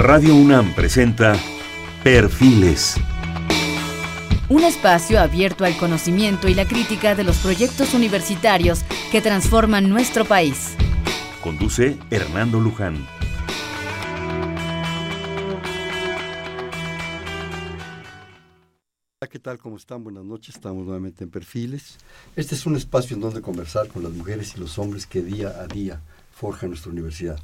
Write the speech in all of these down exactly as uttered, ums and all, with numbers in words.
Radio UNAM presenta Perfiles. Un espacio abierto al conocimiento y la crítica de los proyectos universitarios que transforman nuestro país. Conduce Hernando Luján. ¿Qué tal? ¿Cómo están? Buenas noches. Estamos nuevamente en Perfiles. Este es un espacio en donde conversar con las mujeres y los hombres que día a día forjan nuestra universidad.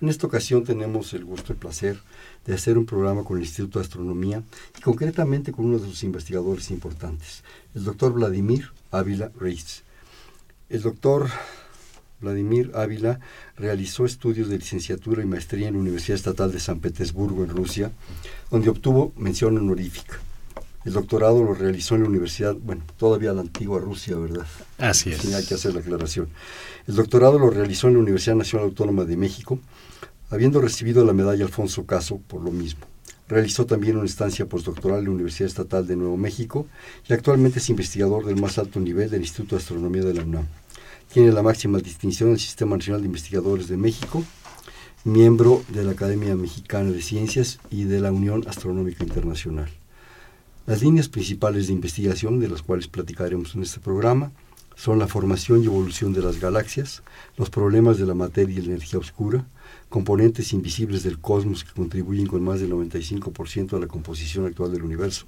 En esta ocasión tenemos el gusto y el placer de hacer un programa con el Instituto de Astronomía y concretamente con uno de sus investigadores importantes, el doctor Vladimir Ávila-Reese. El doctor Vladimir Ávila realizó estudios de licenciatura y maestría en la Universidad Estatal de San Petersburgo, en Rusia, donde obtuvo mención honorífica. El doctorado lo realizó en la universidad, bueno, todavía la antigua Rusia, ¿verdad? Así es. Sí, hay que hacer la aclaración. El doctorado lo realizó en la Universidad Nacional Autónoma de México, habiendo recibido la medalla Alfonso Caso por lo mismo. Realizó también una estancia postdoctoral en la Universidad Estatal de Nuevo México y actualmente es investigador del más alto nivel del Instituto de Astronomía de la UNAM. Tiene la máxima distinción del Sistema Nacional de Investigadores de México, miembro de la Academia Mexicana de Ciencias y de la Unión Astronómica Internacional. Las líneas principales de investigación, de las cuales platicaremos en este programa, son la formación y evolución de las galaxias, los problemas de la materia y la energía oscura, componentes invisibles del cosmos que contribuyen con más del noventa y cinco por ciento a la composición actual del universo,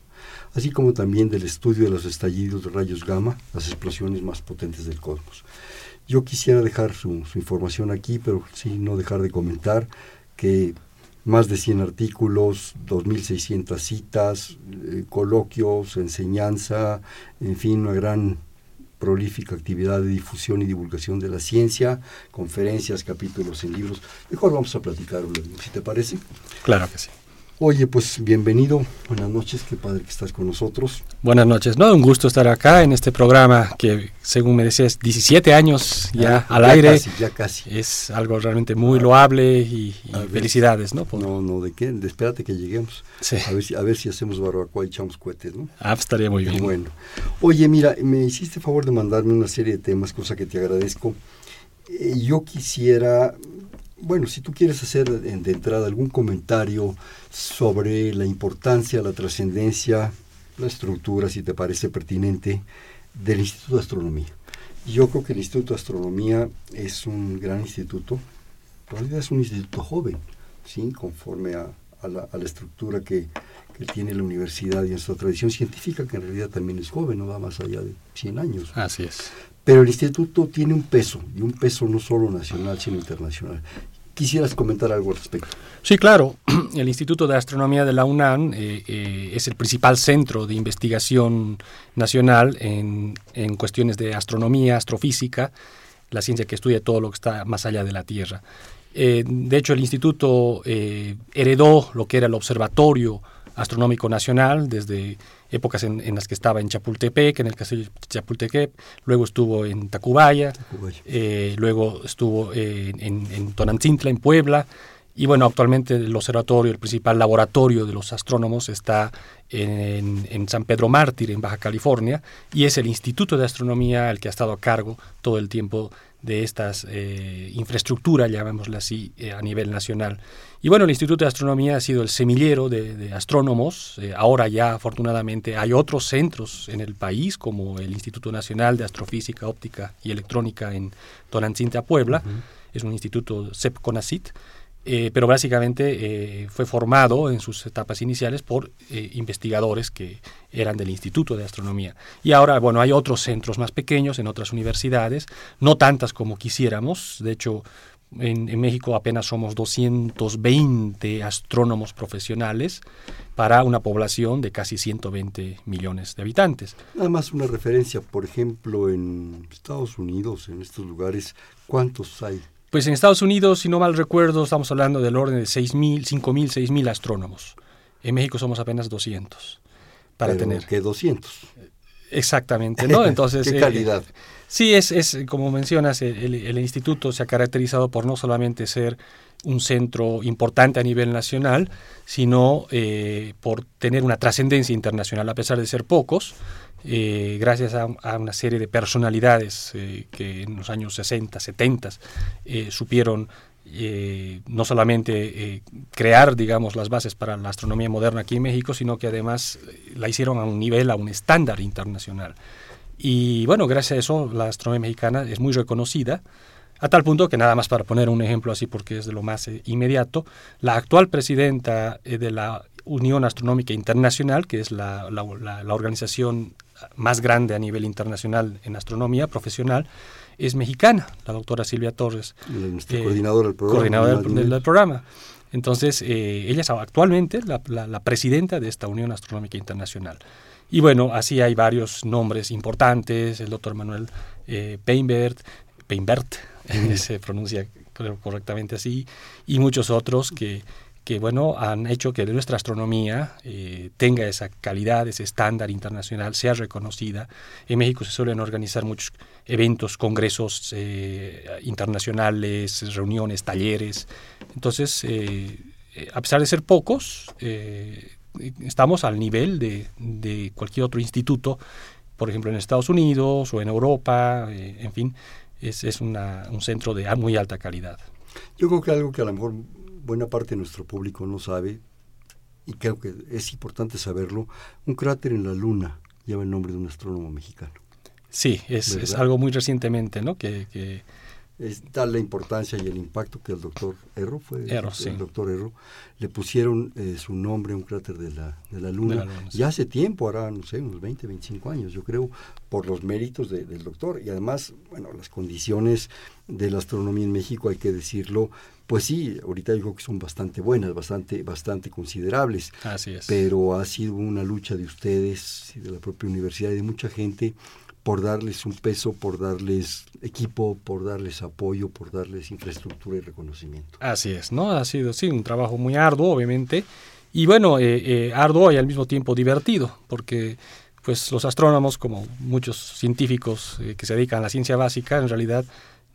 así como también del estudio de los estallidos de rayos gamma, las explosiones más potentes del cosmos. Yo quisiera dejar su, su información aquí, pero sin no dejar de comentar que más de cien artículos, dos mil seiscientas citas, eh, coloquios, enseñanza, en fin, una gran prolífica actividad de difusión y divulgación de la ciencia, conferencias, capítulos en libros. Mejor vamos a platicar, si te parece. Claro que sí. Oye, pues bienvenido, buenas noches, qué padre que estás con nosotros. Buenas noches, no, un gusto estar acá en este programa que, según me decías, diecisiete años ya ah, al ya aire. Casi, ya casi. Es algo realmente muy ah, loable y, y felicidades, ¿no? Por... No, no, ¿de qué? De, espérate que lleguemos. Sí. A ver si, a ver si hacemos barbacoa y echamos cohetes, ¿no? Ah, pues estaría muy bien. Bueno, oye, mira, me hiciste favor de mandarme una serie de temas, cosa que te agradezco. Eh, yo quisiera... Bueno, si tú quieres hacer de entrada algún comentario sobre la importancia, la trascendencia, la estructura, si te parece pertinente, del Instituto de Astronomía. Yo creo que el Instituto de Astronomía es un gran instituto, en realidad es un instituto joven, ¿sí? Conforme a, a, la, a la estructura que, que tiene la universidad y en su tradición científica, que en realidad también es joven, no va más allá de cien años. Así es. Pero el instituto tiene un peso, y un peso no solo nacional, sino internacional. ¿Quisieras comentar algo al respecto? Sí, claro. El Instituto de Astronomía de la UNAM eh, eh, es el principal centro de investigación nacional en, en cuestiones de astronomía, astrofísica, la ciencia que estudia todo lo que está más allá de la Tierra. Eh, de hecho, el instituto eh, heredó lo que era el Observatorio Astronómico Nacional desde épocas en, en las que estaba en Chapultepec, en el castillo de Chapultepec, luego estuvo en Tacubaya, Tacubaya. Eh, luego estuvo eh, en, en Tonantzintla, en Puebla, y bueno, actualmente el observatorio, el principal laboratorio de los astrónomos, está en, en San Pedro Mártir, en Baja California, y es el Instituto de Astronomía el que ha estado a cargo todo el tiempo de estas eh, infraestructura, llamémosla así, eh, a nivel nacional. Y bueno, el Instituto de Astronomía ha sido el semillero de, de astrónomos. Eh, ahora ya, afortunadamente, hay otros centros en el país, como el Instituto Nacional de Astrofísica Óptica y Electrónica en Tonantzintla, Puebla. Uh-huh. Es un instituto SEPCONACYT, eh, pero básicamente eh, fue formado en sus etapas iniciales por eh, investigadores que eran del Instituto de Astronomía. Y ahora, bueno, hay otros centros más pequeños en otras universidades, no tantas como quisiéramos. De hecho, En, en México apenas somos doscientos veinte astrónomos profesionales para una población de casi ciento veinte millones de habitantes. Nada más una referencia, por ejemplo, en Estados Unidos, en estos lugares, ¿cuántos hay? Pues en Estados Unidos, si no mal recuerdo, estamos hablando del orden de seis mil, cinco mil, seis mil astrónomos. En México somos apenas doscientos. Para Pero tener... ¿Qué doscientos? Exactamente, ¿no? Entonces, ¿qué calidad? Eh, sí, es, es como mencionas, el, el instituto se ha caracterizado por no solamente ser un centro importante a nivel nacional, sino eh, por tener una trascendencia internacional, a pesar de ser pocos, eh, gracias a, a una serie de personalidades eh, que en los años sesenta, setenta eh, supieron eh, no solamente eh, crear, digamos, las bases para la astronomía moderna aquí en México, sino que además la hicieron a un nivel, a un estándar internacional. Y bueno, gracias a eso la astronomía mexicana es muy reconocida, a tal punto que, nada más para poner un ejemplo así porque es de lo más eh, inmediato, la actual presidenta eh, de la Unión Astronómica Internacional, que es la, la, la, la organización más grande a nivel internacional en astronomía profesional, es mexicana, la doctora Silvia Torres, eh, coordinadora del programa. Coordinadora del, del, del programa. Entonces, eh, ella es actualmente la, la, la presidenta de esta Unión Astronómica Internacional. Y bueno, así hay varios nombres importantes, el doctor Manuel eh, Peimbert, Peimbert, mm. se pronuncia correctamente así, y muchos otros que... que bueno, han hecho que nuestra astronomía eh, tenga esa calidad, ese estándar internacional, sea reconocida. En México se suelen organizar muchos eventos, congresos eh, internacionales, reuniones, talleres. Entonces, eh, a pesar de ser pocos, eh, estamos al nivel de, de cualquier otro instituto, por ejemplo en Estados Unidos o en Europa, eh, en fin, es, es una, un centro de muy alta calidad. Yo creo que algo que a lo mejor buena parte de nuestro público no sabe, y creo que es importante saberlo, un cráter en la Luna lleva el nombre de un astrónomo mexicano. Sí, es, es algo muy recientemente, ¿no? Que, que... Es tal la importancia y el impacto que el doctor Erro, fue Erro, el, sí. el doctor Erro, le pusieron eh, su nombre a un cráter de la, de la Luna. De la Luna, sí. Ya hace tiempo, ahora no sé, unos veinte, veinticinco años, yo creo, por los méritos de, del doctor. Y además, bueno, las condiciones de la astronomía en México, hay que decirlo, pues sí, ahorita digo que son bastante buenas, bastante, bastante considerables. Así es. Pero ha sido una lucha de ustedes, de la propia universidad y de mucha gente, por darles un peso, por darles equipo, por darles apoyo, por darles infraestructura y reconocimiento. Así es, ¿no? Ha sido, sí, un trabajo muy arduo, obviamente, y bueno, eh, eh, arduo y al mismo tiempo divertido, porque pues los astrónomos, como muchos científicos eh, que se dedican a la ciencia básica, en realidad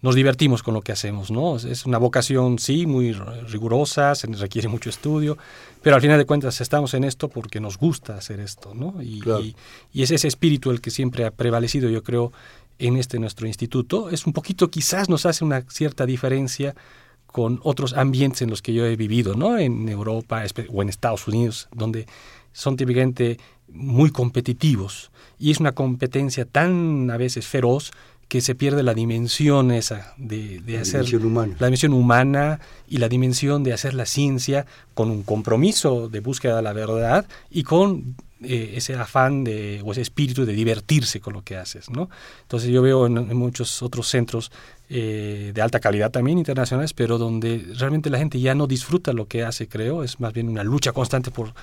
nos divertimos con lo que hacemos, ¿no? Es una vocación, sí, muy rigurosa, se requiere mucho estudio, pero al final de cuentas estamos en esto porque nos gusta hacer esto, ¿no? Y, claro. y, y es ese espíritu el que siempre ha prevalecido, yo creo, en este nuestro instituto. Es un poquito, quizás nos hace una cierta diferencia con otros ambientes en los que yo he vivido, ¿no? En Europa o en Estados Unidos, donde son típicamente muy competitivos y es una competencia tan a veces feroz que se pierde la dimensión esa de, de la hacer dimensión humana. La dimensión humana y la dimensión de hacer la ciencia con un compromiso de búsqueda de la verdad y con eh, ese afán de, o ese espíritu de divertirse con lo que haces, ¿no? Entonces yo veo en, en muchos otros centros eh, de alta calidad también internacionales, pero donde realmente la gente ya no disfruta lo que hace, creo, es más bien una lucha constante por,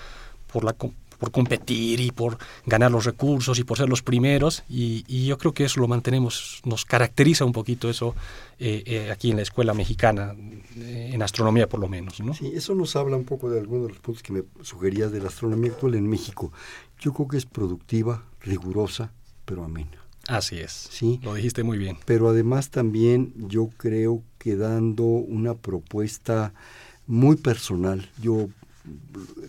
por la por competir y por ganar los recursos y por ser los primeros, y, y yo creo que eso lo mantenemos, nos caracteriza un poquito eso eh, eh, aquí en la escuela mexicana, eh, en astronomía por lo menos, ¿no? Sí, eso nos habla un poco de algunos de los puntos que me sugerías de la astronomía actual en México. Yo creo que es productiva, rigurosa, pero amena. Así es, ¿sí? Lo dijiste muy bien. Pero además también yo creo que dando una propuesta muy personal, yo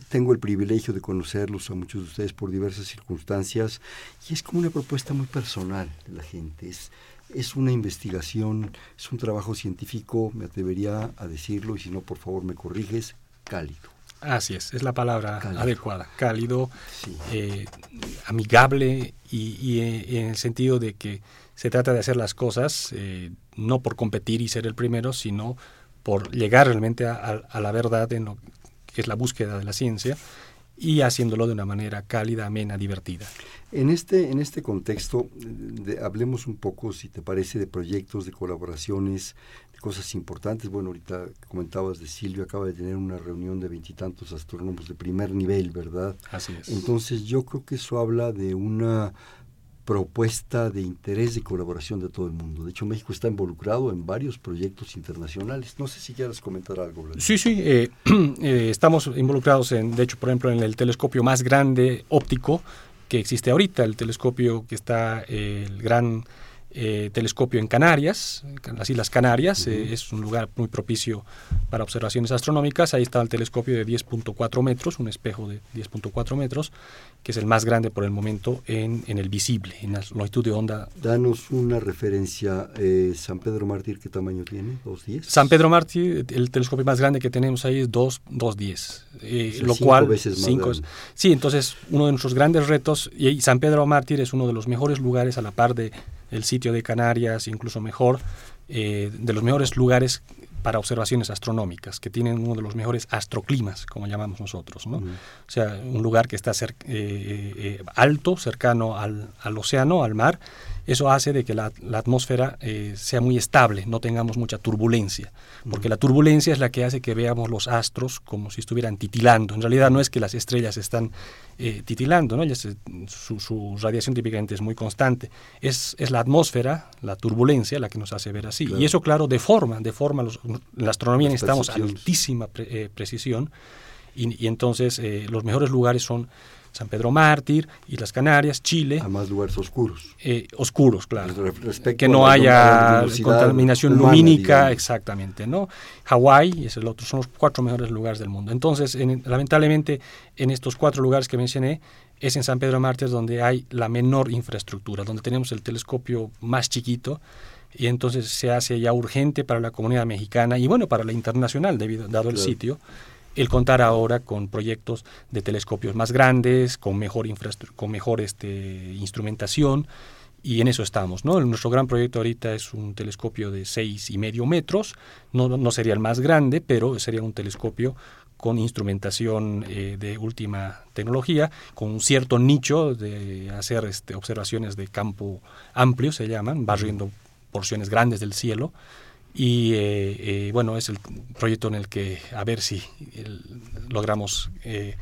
tengo el privilegio de conocerlos a muchos de ustedes por diversas circunstancias y es como una propuesta muy personal de la gente, es, es una investigación, es un trabajo científico, me atrevería a decirlo y si no por favor me corriges, cálido. Así es, es la palabra cálido. Adecuada, cálido, sí. eh, amigable y, y, y en el sentido de que se trata de hacer las cosas eh, no por competir y ser el primero, sino por llegar realmente a, a, a la verdad en lo que es la búsqueda de la ciencia, y haciéndolo de una manera cálida, amena, divertida. En este, en este contexto, de, hablemos un poco, si te parece, de proyectos, de colaboraciones, de cosas importantes. Bueno, ahorita comentabas de Silvio, acaba de tener una reunión de veintitantos astrónomos de primer nivel, ¿verdad? Así es. Entonces, yo creo que eso habla de una propuesta de interés de colaboración de todo el mundo. De hecho, México está involucrado en varios proyectos internacionales. No sé si quieras comentar algo, Vladimir. Sí, sí. Eh, eh, estamos involucrados, en, de hecho, por ejemplo, en el telescopio más grande óptico que existe ahorita, el telescopio que está eh, el gran eh, telescopio en Canarias, en las Islas Canarias, uh-huh. eh, es un lugar muy propicio para observaciones astronómicas. Ahí está el telescopio de diez punto cuatro metros, un espejo de diez punto cuatro metros, que es el más grande por el momento en, en el visible, en la longitud de onda. Danos una referencia, eh, San Pedro Mártir, ¿qué tamaño tiene? ¿dos diez? San Pedro Mártir, el telescopio más grande que tenemos ahí es dos diez, eh, o sea, lo cinco cual... veces más cinco, sí, entonces uno de nuestros grandes retos, y San Pedro Mártir es uno de los mejores lugares a la par de el sitio de Canarias, incluso mejor, eh, de los mejores lugares para observaciones astronómicas, que tienen uno de los mejores astroclimas, como llamamos nosotros, ¿no? Uh-huh. O sea, un lugar que está cer- eh, eh, alto, cercano al, al océano, al mar. Eso hace de que la, la atmósfera eh, sea muy estable, no tengamos mucha turbulencia, porque uh-huh. la turbulencia es la que hace que veamos los astros como si estuvieran titilando. En realidad no es que las estrellas están eh, titilando, ¿no? Se, su, su radiación típicamente es muy constante. Es, es la atmósfera, la turbulencia, la que nos hace ver así. Claro. Y eso, claro, deforma, deforma los... En la astronomía las necesitamos altísima pre, eh, precisión y, y entonces eh, los mejores lugares son San Pedro Mártir, Islas Canarias, Chile. Además lugares oscuros. Eh, oscuros, claro. Respecto que no haya contaminación humana, lumínica, digamos. Exactamente, ¿no? Hawái es el otro, son los cuatro mejores lugares del mundo. Entonces, en, lamentablemente, en estos cuatro lugares que mencioné, es en San Pedro Mártir donde hay la menor infraestructura, donde tenemos el telescopio más chiquito. Y entonces se hace ya urgente para la comunidad mexicana y bueno, para la internacional, debido, dado el claro. sitio, el contar ahora con proyectos de telescopios más grandes, con mejor infraestructura, con mejor este, instrumentación, y en eso estamos, ¿no? Nuestro gran proyecto ahorita es un telescopio de seis y medio metros, no, no sería el más grande, pero sería un telescopio con instrumentación eh, de última tecnología, con un cierto nicho de hacer este, observaciones de campo amplio, se llaman, barriendo porciones grandes del cielo y eh, eh, bueno, es el proyecto en el que a ver si el, logramos eh,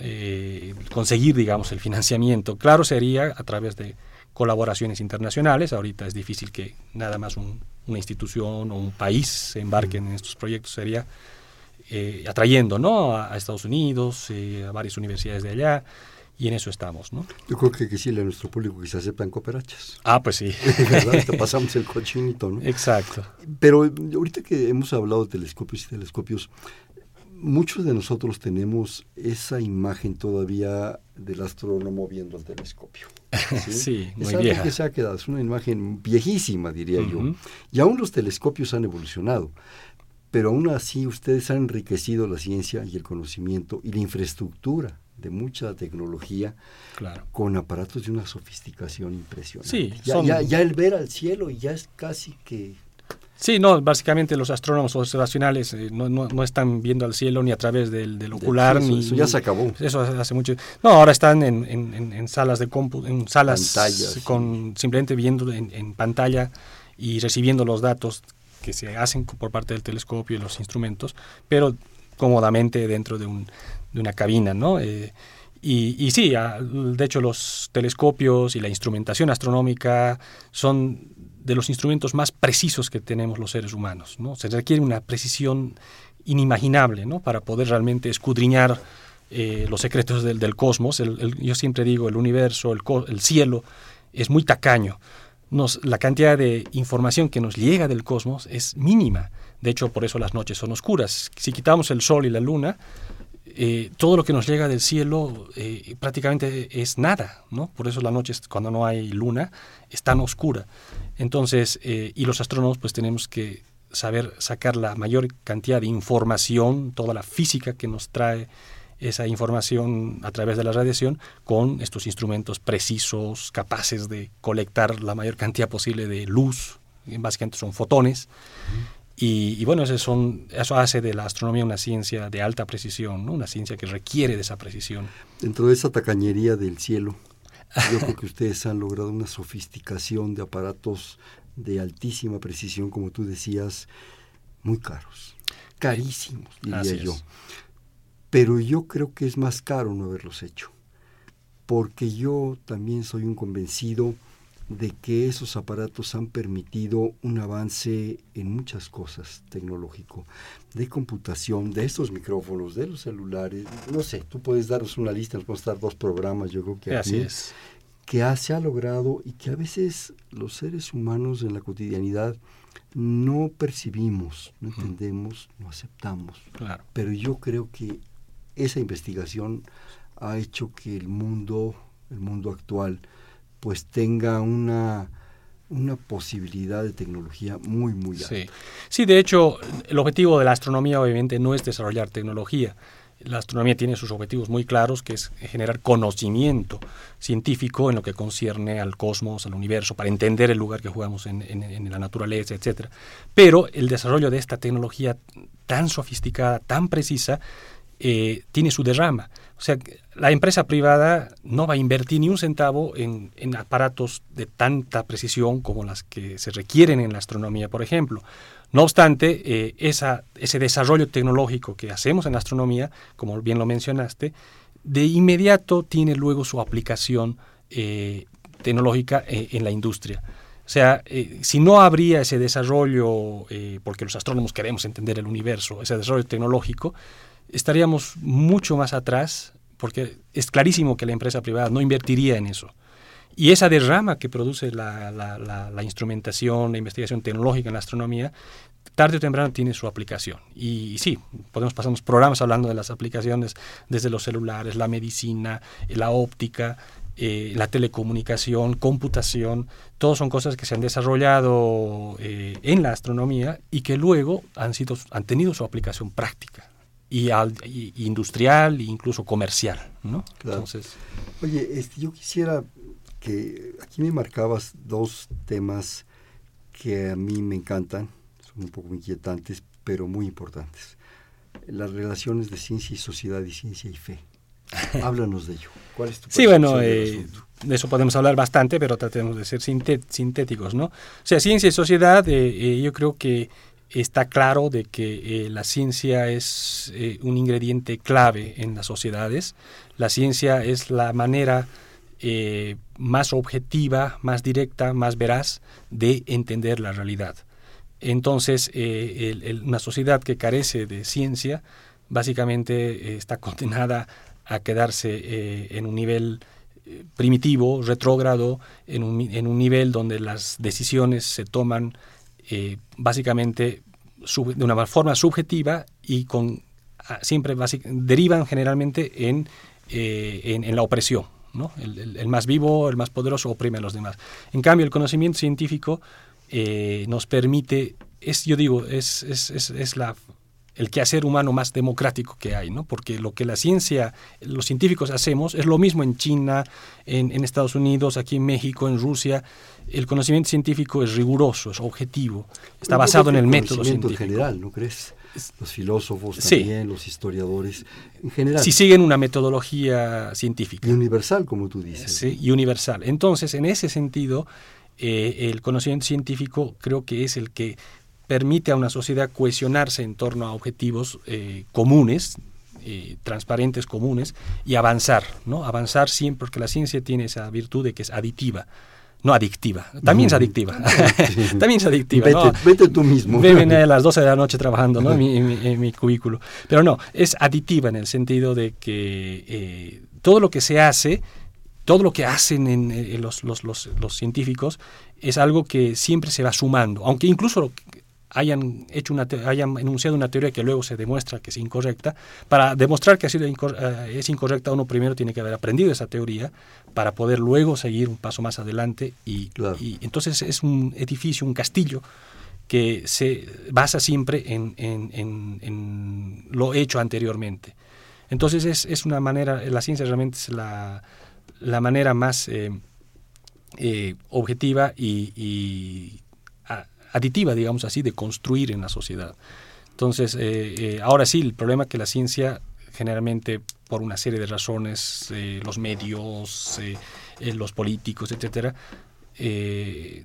eh, conseguir, digamos, el financiamiento. Claro, sería a través de colaboraciones internacionales. Ahorita es difícil que nada más un, una institución o un país se embarque en estos proyectos. Sería eh, atrayendo, ¿no?, a, a Estados Unidos, eh, a varias universidades de allá. Y en eso estamos, ¿no? Yo creo que hay que decirle a nuestro público que se aceptan cooperachas. Ah, pues sí. ¿Verdad? Te pasamos el cochinito, ¿no? Exacto. Pero ahorita que hemos hablado de telescopios y telescopios, muchos de nosotros tenemos esa imagen todavía del astrónomo viendo el telescopio. Sí, sí, muy vieja. Es algo que se ha quedado, es una imagen viejísima, diría uh-huh. yo. Y aún los telescopios han evolucionado. Pero aún así ustedes han enriquecido la ciencia y el conocimiento y la infraestructura de mucha tecnología, claro. con aparatos de una sofisticación impresionante. Sí, ya, son... ya, ya el ver al cielo ya es casi que... Sí, no, básicamente los astrónomos observacionales eh, no, no, no están viendo al cielo ni a través del, del ocular. De hecho, eso, ni, eso ya se acabó. Eso hace mucho. No, ahora están en, en, en salas de compu, en salas pantallas, con sí. simplemente viendo en, en pantalla y recibiendo los datos que se hacen por parte del telescopio y los instrumentos, pero cómodamente dentro de un... de una cabina, ¿no? Eh, y, y sí, de hecho los telescopios y la instrumentación astronómica son de los instrumentos más precisos que tenemos los seres humanos, ¿no? Se requiere una precisión inimaginable, ¿no?, para poder realmente escudriñar eh, los secretos del, del cosmos. El, el, yo siempre digo, el universo, el, el cielo es muy tacaño. Nos, la cantidad de información que nos llega del cosmos es mínima. De hecho, por eso las noches son oscuras. Si quitamos el sol y la luna, Eh, todo lo que nos llega del cielo eh, prácticamente es nada, ¿no? Por eso la noche, cuando no hay luna, es tan oscura. Entonces, eh, y los astrónomos pues tenemos que saber sacar la mayor cantidad de información, toda la física que nos trae esa información a través de la radiación, con estos instrumentos precisos, capaces de colectar la mayor cantidad posible de luz, básicamente son fotones. Mm. Y, y bueno, eso, son, eso hace de la astronomía una ciencia de alta precisión, ¿no? Una ciencia que requiere de esa precisión. Dentro de esa tacañería del cielo, yo creo que ustedes han logrado una sofisticación de aparatos de altísima precisión, como tú decías, muy caros, carísimos, diría Así yo. Es. Pero yo creo que es más caro no haberlos hecho, porque yo también soy un convencido de que esos aparatos han permitido un avance en muchas cosas tecnológico, de computación, de estos micrófonos, de los celulares, no sé, tú puedes darnos una lista, nos puedes dar dos programas, yo creo que aquí, Así es. que se ha logrado y que a veces los seres humanos en la cotidianidad no percibimos, no entendemos, no aceptamos. Claro. Pero yo creo que esa investigación ha hecho que el mundo, el mundo actual, pues tenga una, una posibilidad de tecnología muy, muy alta. Sí. Sí, de hecho, el objetivo de la astronomía obviamente no es desarrollar tecnología. La astronomía tiene sus objetivos muy claros, que es generar conocimiento científico en lo que concierne al cosmos, al universo, para entender el lugar que jugamos en, en, en la naturaleza, etcétera. Pero el desarrollo de esta tecnología tan sofisticada, tan precisa, eh, tiene su derrama. O sea, la empresa privada no va a invertir ni un centavo en, en aparatos de tanta precisión como las que se requieren en la astronomía, por ejemplo. No obstante, eh, esa, ese desarrollo tecnológico que hacemos en la astronomía, como bien lo mencionaste, de inmediato tiene luego su aplicación eh, tecnológica eh, en la industria. O sea, eh, si no habría ese desarrollo, eh, porque los astrónomos queremos entender el universo, ese desarrollo tecnológico, estaríamos mucho más atrás, porque es clarísimo que la empresa privada no invertiría en eso. Y esa derrama que produce la, la, la, la instrumentación, la investigación tecnológica en la astronomía, tarde o temprano tiene su aplicación. Y, y sí, podemos pasar unos programas hablando de las aplicaciones desde los celulares, la medicina, la óptica, eh, la telecomunicación, computación. Todos son cosas que se han desarrollado eh, en la astronomía y que luego han, sido, han tenido su aplicación práctica. Y, al, y industrial e incluso comercial, ¿no? Claro. Entonces, oye, este, yo quisiera que aquí me marcabas dos temas que a mí me encantan, son un poco inquietantes, pero muy importantes. Las relaciones de ciencia y sociedad y ciencia y fe. Háblanos de ello. ¿Cuál es tu percepción? Sí, bueno, eh, de eso podemos hablar bastante, pero tratemos de ser sintet- sintéticos, ¿no? O sea, ciencia y sociedad, eh, eh, yo creo que está claro de que eh, la ciencia es eh, un ingrediente clave en las sociedades. La ciencia es la manera Eh, más objetiva, más directa, más veraz de entender la realidad. Entonces, eh, el, el, una sociedad que carece de ciencia básicamente eh, está condenada a quedarse eh, en un nivel eh, primitivo, retrógrado, en un, en un nivel donde las decisiones se toman eh, básicamente sub, de una forma subjetiva y con siempre basic, derivan generalmente en, eh, en, en la opresión, ¿no? El, el, el más vivo, el más poderoso oprime a los demás. En cambio, el conocimiento científico eh, nos permite, es, yo digo, es, es, es, es la, el quehacer humano más democrático que hay, ¿no? Porque lo que la ciencia, los científicos hacemos, es lo mismo en China, en, en Estados Unidos, aquí en México, en Rusia. El conocimiento científico es riguroso, es objetivo, está yo basado en el, el método científico. En general, ¿no crees? Los filósofos también, sí. Los historiadores, en general. Si siguen una metodología científica. Y universal, como tú dices. Sí, y universal. Entonces, en ese sentido, eh, el conocimiento científico creo que es el que permite a una sociedad cohesionarse en torno a objetivos eh, comunes, eh, transparentes, comunes, y avanzar, ¿no? Avanzar siempre, porque la ciencia tiene esa virtud de que es aditiva. No adictiva, también es adictiva, también es adictiva. Vete, ¿no? Vete tú mismo. Ven a las doce de la noche trabajando, ¿no? en, mi, en, mi, en mi cubículo. Pero no, es aditiva en el sentido de que eh, todo lo que se hace, todo lo que hacen en, en los, los, los, los científicos es algo que siempre se va sumando, aunque incluso hayan hecho una te- hayan enunciado una teoría que luego se demuestra que es incorrecta. Para demostrar que ha sido incor- es incorrecta, uno primero tiene que haber aprendido esa teoría para poder luego seguir un paso más adelante y, claro. Y entonces es un edificio, un castillo que se basa siempre en, en, en, en lo hecho anteriormente. Entonces es, es una manera, la ciencia realmente es la, la manera más eh, eh, objetiva y, y aditiva, digamos así, de construir en la sociedad. Entonces, eh, eh, ahora sí, el problema es que la ciencia generalmente, por una serie de razones, eh, los medios, eh, eh, los políticos, etcétera, eh,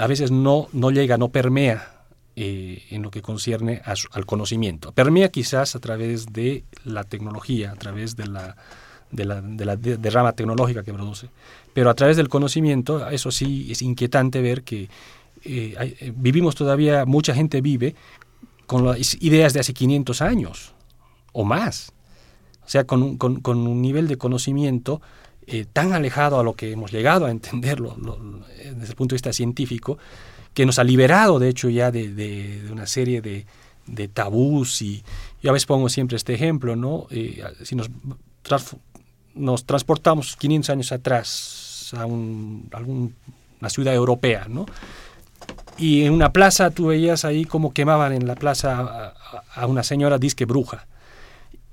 a veces no, no llega, no permea eh, en lo que concierne a su, al conocimiento. Permea quizás a través de la tecnología, a través de la, de la, de la derrama tecnológica que produce. Pero a través del conocimiento, eso sí, es inquietante ver que Eh, eh, vivimos todavía, mucha gente vive con las ideas de hace quinientos años o más. O sea, con un, con, con un nivel de conocimiento eh, tan alejado a lo que hemos llegado a entenderlo lo, lo, desde el punto de vista científico, que nos ha liberado, de hecho, ya de, de, de una serie de, de tabús. Y yo a veces pongo siempre este ejemplo, ¿no? Eh, si nos, traf, nos transportamos quinientos años atrás a, un, a algún, una ciudad europea, ¿no? Y en una plaza tú veías ahí cómo quemaban en la plaza a, a una señora disque bruja.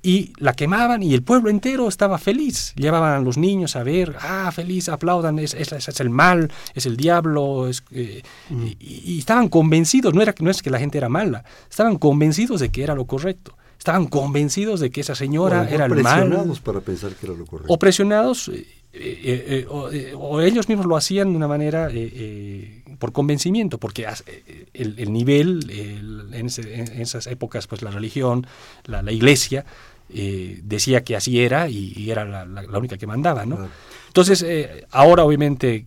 Y la quemaban y el pueblo entero estaba feliz. Llevaban a los niños a ver, ah, feliz, aplaudan, es, es, es el mal, es el diablo. Es, eh, mm. y, y estaban convencidos, no, era, no es que la gente era mala, estaban convencidos de que era lo correcto. Estaban convencidos de que esa señora era el mal. Presionados para pensar que era lo correcto. O presionados, eh, eh, eh, o, eh, o ellos mismos lo hacían de una manera... Eh, eh, por convencimiento, porque el, el nivel, el, en, ese, en esas épocas, pues la religión, la, la iglesia, eh, decía que así era y, y era la, la, la única que mandaba, ¿no? Claro. Entonces, eh, ahora obviamente,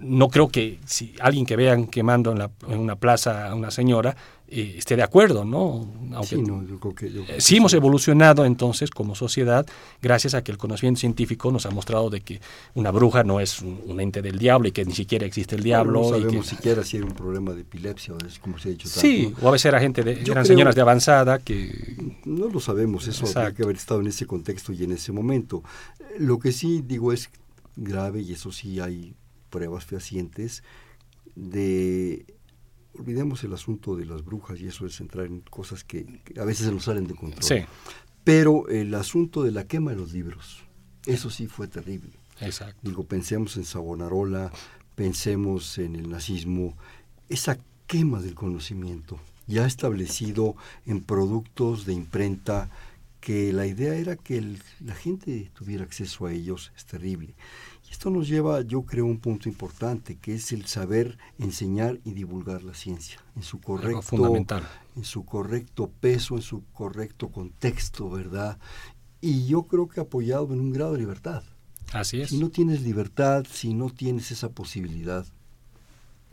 no creo que si alguien que vean quemando en, la, en una plaza a una señora eh, esté de acuerdo, ¿no? Aunque, sí, no, yo creo que yo, eh, sí hemos evolucionado entonces como sociedad gracias a que el conocimiento científico nos ha mostrado de que una bruja no es un, un ente del diablo y que ni siquiera existe el diablo. No sabemos y que, siquiera si era un problema de epilepsia, es como se ha dicho. Sí, tanto, ¿no? O a veces era gente de, eran creo, señoras de avanzada que... No lo sabemos, eso habría que haber estado en ese contexto y en ese momento. Lo que sí digo es grave, y eso sí hay... pruebas fehacientes de, olvidemos el asunto de las brujas, y eso es entrar en cosas que, que a veces se nos salen de control. Sí. Pero el asunto de la quema de los libros, eso sí fue terrible. Exacto. Digo, pensemos en Savonarola, pensemos en el nazismo, esa quema del conocimiento ya establecido en productos de imprenta, que la idea era que el, la gente tuviera acceso a ellos, es terrible. Esto nos lleva, yo creo, a un punto importante, que es el saber enseñar y divulgar la ciencia en su correcto, fundamental, en su correcto peso, en su correcto contexto, ¿verdad? Y yo creo que apoyado en un grado de libertad. Así es. Si no tienes libertad, si no tienes esa posibilidad,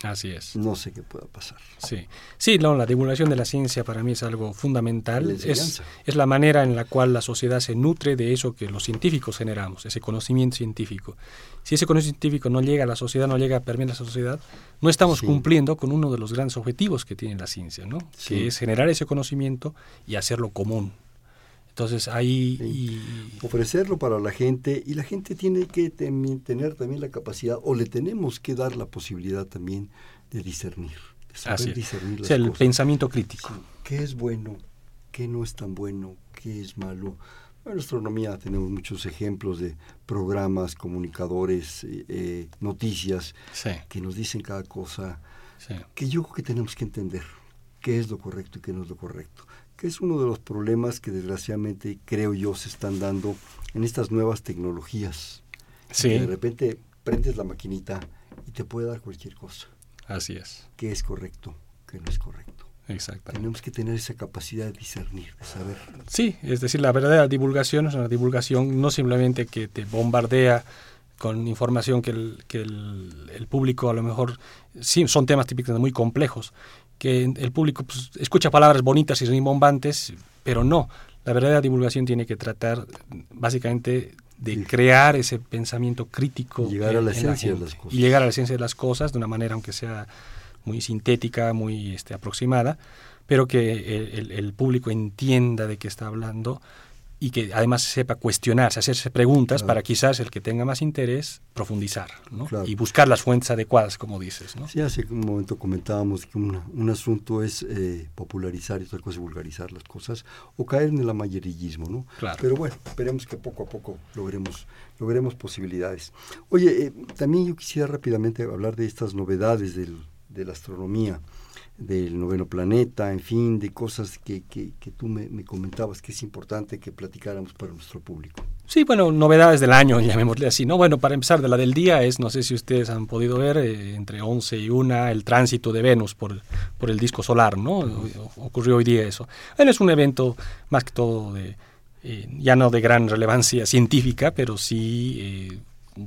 así es. No sé qué pueda pasar. Sí, sí, no, la divulgación de la ciencia para mí es algo fundamental. Es, es la manera en la cual la sociedad se nutre de eso que los científicos generamos, ese conocimiento científico. Si ese conocimiento científico no llega a la sociedad, no llega a permear la sociedad, no estamos sí. cumpliendo con uno de los grandes objetivos que tiene la ciencia, ¿no? Sí. Que es generar ese conocimiento y hacerlo común. Entonces ahí... Sí. Y... ofrecerlo para la gente, y la gente tiene que tem- tener también la capacidad, o le tenemos que dar la posibilidad también de discernir, de saber Así discernir las o sea, el cosas. Pensamiento crítico. Sí. ¿Qué es bueno? ¿Qué no es tan bueno? ¿Qué es malo? Bueno, en astronomía tenemos muchos ejemplos de programas, comunicadores, eh, eh, noticias, sí. que nos dicen cada cosa, sí. que yo creo que tenemos que entender qué es lo correcto y qué no es lo correcto, que es uno de los problemas que desgraciadamente, creo yo, se están dando en estas nuevas tecnologías. Sí. Que de repente prendes la maquinita y te puede dar cualquier cosa. Así es. ¿Qué es correcto? ¿Qué no es correcto? Exactamente. Tenemos que tener esa capacidad de discernir, de saber. Sí, es decir, la verdadera divulgación es una divulgación no simplemente que te bombardea con información que el, que el, el público a lo mejor... Sí, son temas típicamente muy complejos, que el público pues, escucha palabras bonitas y rimbombantes, pero no. La verdadera divulgación tiene que tratar básicamente de sí. crear ese pensamiento crítico. Y llegar en, a la esencia la de las cosas. Y llegar a la esencia de las cosas de una manera, aunque sea muy sintética, muy este, aproximada, pero que el, el, el público entienda de qué está hablando y que además sepa cuestionarse, hacerse preguntas claro. para quizás el que tenga más interés profundizar, ¿no? Claro. Y buscar las fuentes adecuadas, como dices, ¿no? Sí, hace un momento comentábamos que un, un asunto es eh, popularizar y otra cosa es vulgarizar las cosas o caer en el amarillismo, ¿no? Claro. Pero bueno, esperemos que poco a poco logremos, logremos posibilidades. Oye, eh, también yo quisiera rápidamente hablar de estas novedades del, de la astronomía, del noveno planeta, en fin, de cosas que, que, que tú me, me comentabas que es importante que platicáramos para nuestro público. Sí, bueno, novedades del año, llamémosle así, ¿no? Bueno, para empezar, de la del día es, no sé si ustedes han podido ver, eh, entre once y una, el tránsito de Venus por, por el disco solar, ¿no? O, ocurrió hoy día eso. Bueno, es un evento más que todo de, eh, ya no de gran relevancia científica, pero sí... Eh,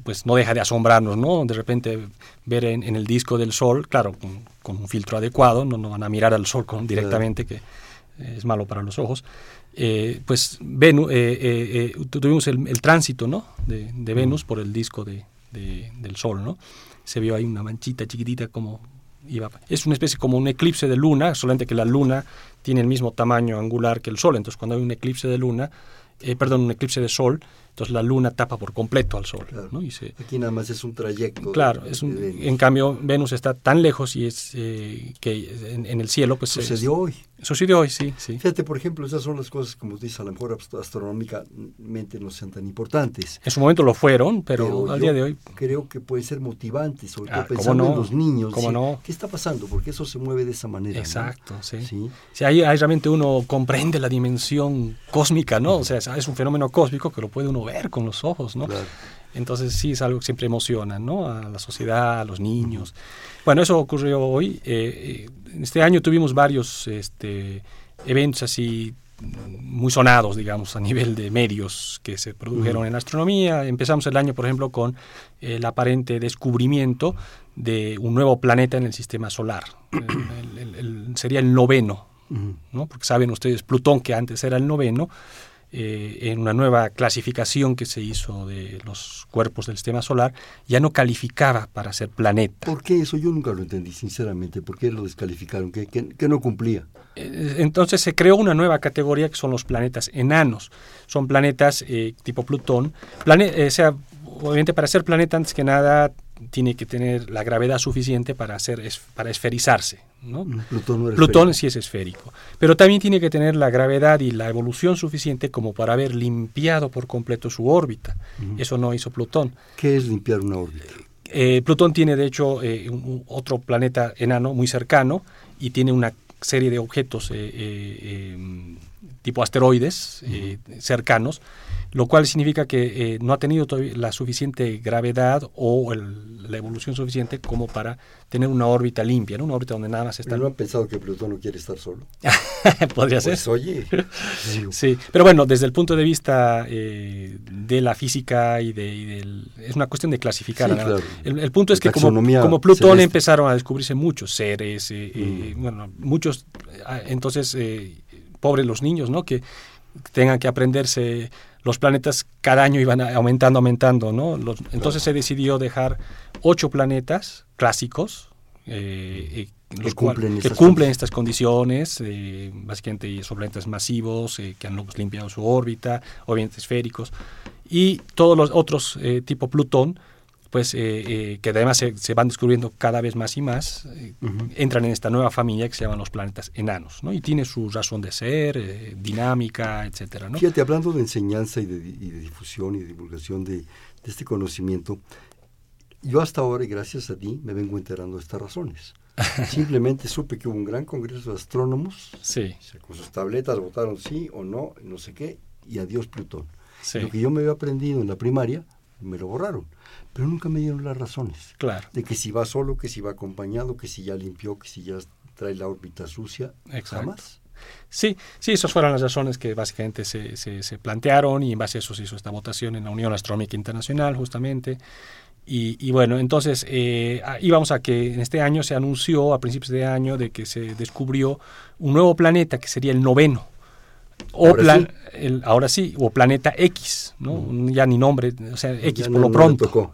pues no deja de asombrarnos, ¿no? De repente ver en, en el disco del Sol, claro, con, con un filtro adecuado, no, no van a mirar al Sol con, directamente, que es malo para los ojos, eh, pues Venus, eh, eh, eh, tuvimos el, el tránsito, ¿no?, de, de Venus por el disco de, de, del Sol, ¿no? Se vio ahí una manchita chiquitita como iba. Es una especie como un eclipse de luna, solamente que la luna tiene el mismo tamaño angular que el Sol, entonces cuando hay un eclipse de luna, eh, perdón, un eclipse de Sol, entonces la luna tapa por completo al Sol. Claro. ¿No? Y se, aquí nada más es un trayecto. Claro, es un, en cambio Venus está tan lejos y es eh, que en, en el cielo pues sucedió eh, hoy. Sucedió hoy, sí, sí. Fíjate, por ejemplo, esas son las cosas, como dices, a lo mejor astronómicamente no sean tan importantes. En su momento lo fueron, pero, pero al día de hoy creo que pueden ser motivantes, sobre ah, todo pensando no, en los niños. ¿Cómo ¿sí? no? ¿Qué está pasando? Porque eso se mueve de esa manera. Exacto, ¿no? Sí. ¿Sí? Sí, ahí, ahí realmente uno comprende la dimensión cósmica, ¿no? O sea, es un fenómeno cósmico que lo puede uno ver con los ojos, ¿no? Claro. Entonces sí es algo que siempre emociona, ¿no?, a la sociedad, a los niños. Bueno, eso ocurrió hoy. Eh, este año tuvimos varios este, eventos así muy sonados, digamos, a nivel de medios que se produjeron en astronomía. Empezamos el año, por ejemplo, con el aparente descubrimiento de un nuevo planeta en el sistema solar. El, el, el, sería el noveno, ¿no? Porque saben ustedes, Plutón, que antes era el noveno, Eh, en una nueva clasificación que se hizo de los cuerpos del sistema solar, ya no calificaba para ser planeta. ¿Por qué eso? Yo nunca lo entendí, sinceramente. ¿Por qué lo descalificaron? ¿Qué, qué, qué no cumplía? Eh, entonces se creó una nueva categoría que son los planetas enanos. Son planetas eh, tipo Plutón. Plane- eh, o sea, obviamente para ser planeta, antes que nada, tiene que tener la gravedad suficiente para hacer es, para esferizarse, ¿no? Plutón, no Plutón sí es esférico, pero también tiene que tener la gravedad y la evolución suficiente como para haber limpiado por completo su órbita. Uh-huh. Eso no hizo Plutón. ¿Qué es limpiar una órbita? Eh, eh, Plutón tiene, de hecho, eh, un, un, otro planeta enano muy cercano y tiene una serie de objetos eh, eh, eh, tipo asteroides eh, uh-huh. cercanos, lo cual significa que eh, no ha tenido todavía la suficiente gravedad o el, la evolución suficiente como para tener una órbita limpia, ¿no? Una órbita donde nada más está... ¿No han pensado que Plutón no quiere estar solo? Podría pues, ser. Oye. Sí, pero bueno, desde el punto de vista eh, de la física y de... Y del, es una cuestión de clasificar. Sí, claro. el, el punto es la que como, como Plutón celeste. Empezaron a descubrirse muchos seres, eh, mm. eh, bueno, muchos... Entonces, eh, pobres los niños, ¿no? Que tengan que aprenderse... Los planetas cada año iban aumentando, aumentando, ¿no? Los, entonces claro. Se decidió dejar ocho planetas clásicos eh, eh, los que cumplen, cual, que cumplen estas condiciones, eh, básicamente son planetas masivos eh, que han limpiado su órbita, obviamente esféricos, y todos los otros eh, tipo Plutón, pues eh, eh, que además se, se van descubriendo cada vez más y más, eh, uh-huh. entran en esta nueva familia que se llaman los planetas enanos, ¿no? Y tiene su razón de ser, eh, dinámica, etcétera, ¿no? Fíjate, hablando de enseñanza y de, y de difusión y de divulgación de, de este conocimiento, yo hasta ahora, y gracias a ti, me vengo enterando de estas razones. Simplemente supe que hubo un gran congreso de astrónomos, sí. con sus tabletas votaron sí o no, no sé qué, y adiós Plutón. Sí. Lo que yo me había aprendido en la primaria, me lo borraron. Pero nunca me dieron las razones. Claro. De que si va solo, que si va acompañado, que si ya limpió, que si ya trae la órbita sucia. Exacto. Jamás. Sí, sí, esas fueron las razones que básicamente se, se, se plantearon y en base a eso se hizo esta votación en la Unión Astronómica Internacional, justamente. Y, y bueno, entonces eh, íbamos a que en este año se anunció a principios de año de que se descubrió un nuevo planeta que sería el noveno. O ahora, plan, sí. El, ahora sí, o planeta X, ¿no? Uh-huh. Ya ni nombre, o sea, X ya por no, lo pronto. No, tocó.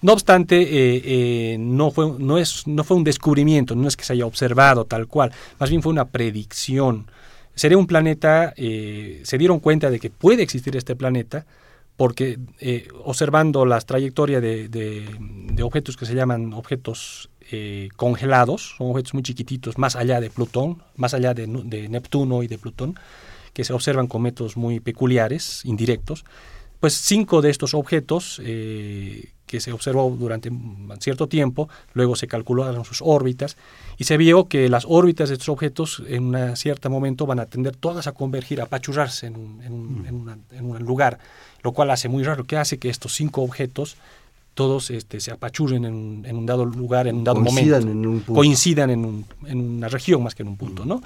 No obstante, eh, eh, no, fue, no, es, no fue un descubrimiento, no es que se haya observado tal cual, más bien fue una predicción. Sería un planeta, eh, se dieron cuenta de que puede existir este planeta, porque eh, observando las trayectorias de, de, de objetos que se llaman objetos eh, congelados, son objetos muy chiquititos, más allá de Plutón, más allá de, de Neptuno y de Plutón, que se observan con métodos muy peculiares, indirectos, pues cinco de estos objetos eh, que se observó durante cierto tiempo, luego se calcularon sus órbitas y se vio que las órbitas de estos objetos en un cierto momento van a tender todas a convergir, a apachurrarse en un, en, un, en, una, en un lugar, lo cual hace muy raro, que hace que estos cinco objetos todos este, se apachurren en, en un dado lugar, en un dado coincidan momento, en un punto. coincidan en, un, en una región más que en un punto, ¿no?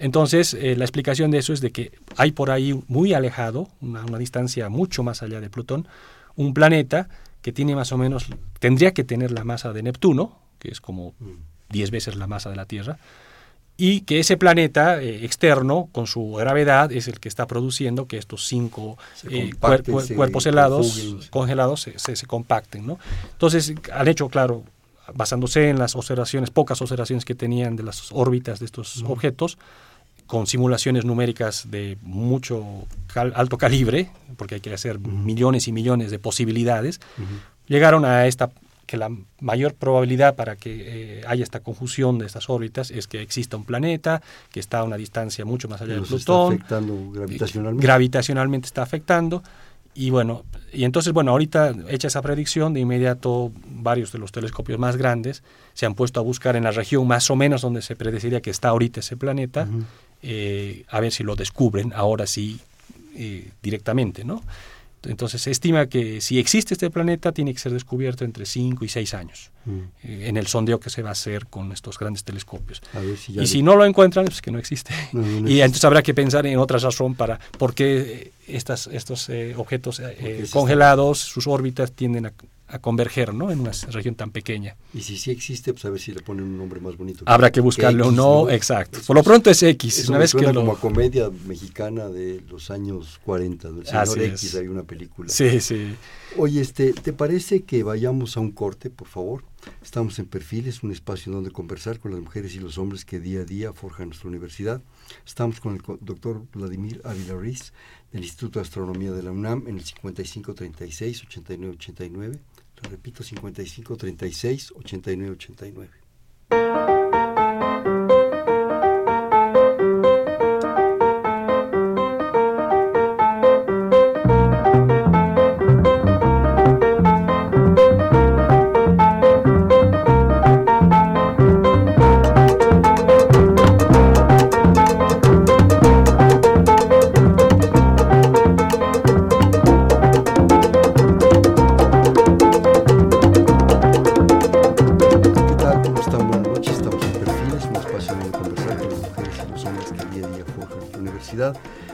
Entonces, eh, la explicación de eso es de que hay por ahí muy alejado, una, una distancia mucho más allá de Plutón, un planeta que tiene más o menos, tendría que tener la masa de Neptuno, que es como diez veces la masa de la Tierra, y que ese planeta eh, externo, con su gravedad, es el que está produciendo que estos cinco eh, cuer- cuer- cuerpos helados, congelados, se, se, se compacten, ¿no? Entonces, han hecho, claro, basándose en las observaciones, pocas observaciones que tenían de las órbitas de estos uh-huh. objetos, con simulaciones numéricas de mucho cal- alto calibre, porque hay que hacer uh-huh. millones y millones de posibilidades, uh-huh. llegaron a esta... que la mayor probabilidad para que eh, haya esta conjunción de estas órbitas es que exista un planeta, que está a una distancia mucho más allá de Plutón. Está afectando gravitacionalmente. Gravitacionalmente está afectando. Y bueno, y entonces, bueno, ahorita hecha esa predicción, de inmediato varios de los telescopios más grandes se han puesto a buscar en la región más o menos donde se predeciría que está ahorita ese planeta, uh-huh. eh, a ver si lo descubren ahora sí eh, directamente, ¿no? Entonces se estima que si existe este planeta tiene que ser descubierto entre cinco y seis años mm. eh, en el sondeo que se va a hacer con estos grandes telescopios. A ver si ya y vi. Si no lo encuentran, pues que no existe. No, no, no y existe. Entonces habrá que pensar en otra razón para por qué estas, estos eh, objetos eh, congelados, sus órbitas tienden a, a converger, ¿no? En una región tan pequeña. Y si sí existe, pues a ver si le ponen un nombre más bonito. Habrá que buscarlo o no, no, exacto. Eso, por lo pronto es X. Una vez que lo... como comedia mexicana de los años cuarenta, del señor Así X, es. Hay una película. Sí, sí. Oye, este, ¿te parece que vayamos a un corte, por favor? Estamos en Perfiles, un espacio donde conversar con las mujeres y los hombres que día a día forjan nuestra universidad. Estamos con el doctor Vladimir Ávila-Reese del Instituto de Astronomía de la UNAM en el cincuenta y cinco treinta y seis ochenta y nueve ochenta y nueve. Lo repito, cincuenta y cinco treinta y seis ochenta y nueve ochenta y nueve.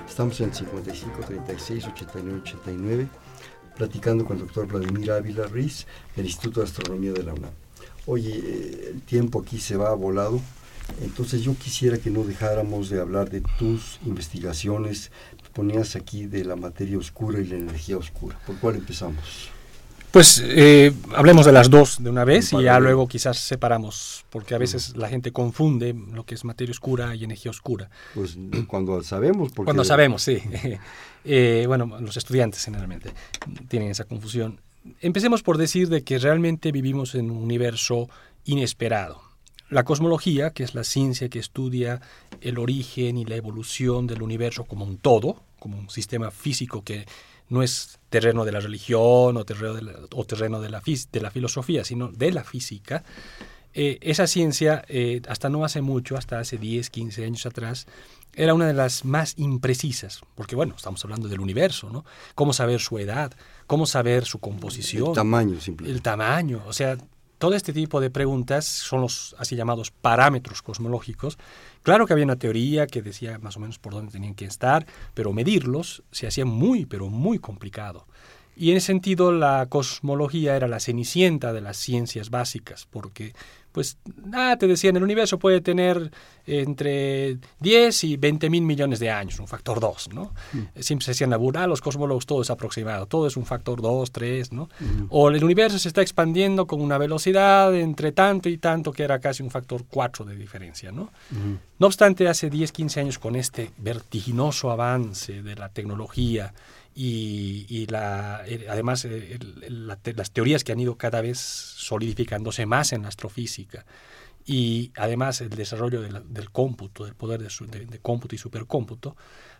Estamos en el cincuenta y cinco treinta y seis ochenta y nueve ochenta y nueve, platicando con el doctor Vladimir Ávila-Reese del Instituto de Astronomía de la UNAM. Oye, el tiempo aquí se va volado, entonces yo quisiera que no dejáramos de hablar de tus investigaciones. Te ponías aquí de la materia oscura y la energía oscura. ¿Por cuál empezamos? Pues eh, hablemos de las dos de una vez y ya luego quizás separamos, porque a veces uh-huh. la gente confunde lo que es materia oscura y energía oscura. Pues cuando sabemos. Porque... Cuando sabemos, sí. eh, bueno, los estudiantes generalmente tienen esa confusión. Empecemos por decir de que realmente vivimos en un universo inesperado. La cosmología, que es la ciencia que estudia el origen y la evolución del universo como un todo, como un sistema físico que... no es terreno de la religión o terreno de la, o terreno de la, fis, de la filosofía, sino de la física. Eh, esa ciencia, eh, hasta no hace mucho, hasta hace diez, quince años atrás, era una de las más imprecisas, porque bueno, estamos hablando del universo, ¿no? Cómo saber su edad, cómo saber su composición. El tamaño, simplemente. El tamaño, o sea... Todo este tipo de preguntas son los así llamados parámetros cosmológicos. Claro que había una teoría que decía más o menos por dónde tenían que estar, pero medirlos se hacía muy, pero muy complicado. Y en ese sentido la cosmología era la cenicienta de las ciencias básicas, porque pues nada, te decían el universo puede tener entre diez y veinte mil millones de años, un factor dos, ¿no? Mm. Siempre se decían, ah, los cosmólogos todo es aproximado, todo es un factor dos, tres, ¿no? Mm. O el universo se está expandiendo con una velocidad entre tanto y tanto que era casi un factor cuatro de diferencia, ¿no? Mm. No obstante, hace diez, quince años con este vertiginoso avance de la tecnología, y, y la, además el, el, la te, las teorías que han ido cada vez solidificándose más en la astrofísica y además el desarrollo de la, del cómputo, del poder de, su, de, de cómputo y supercómputo,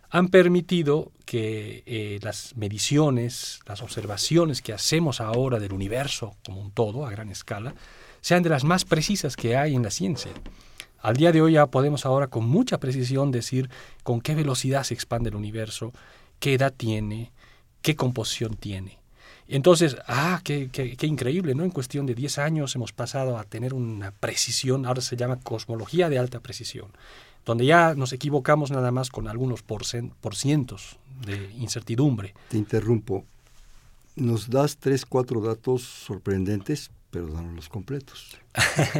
han permitido que eh, las mediciones, las observaciones que hacemos ahora del universo como un todo a gran escala sean de las más precisas que hay en la ciencia. Al día de hoy ya podemos ahora con mucha precisión decir con qué velocidad se expande el universo, qué edad tiene, qué composición tiene. Entonces, ah, qué, qué, qué increíble, ¿no? En cuestión de diez años hemos pasado a tener una precisión, ahora se llama cosmología de alta precisión, donde ya nos equivocamos nada más con algunos porcent- por cientos de incertidumbre. Te interrumpo. Nos das tres, cuatro datos sorprendentes, pero danos los completos.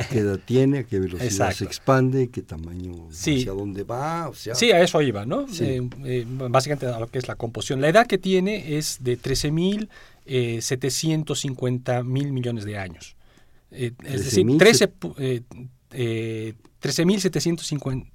¿Qué edad tiene? ¿A qué velocidad Exacto. se expande? ¿Qué tamaño? Sí. ¿Hacia dónde va? O sea, sí, a eso iba, ¿no? Sí. Eh, eh, básicamente a lo que es la composición. La edad que tiene es de trece mil setecientos cincuenta mil millones de años. Eh, es decir, trece mil setecientos cincuenta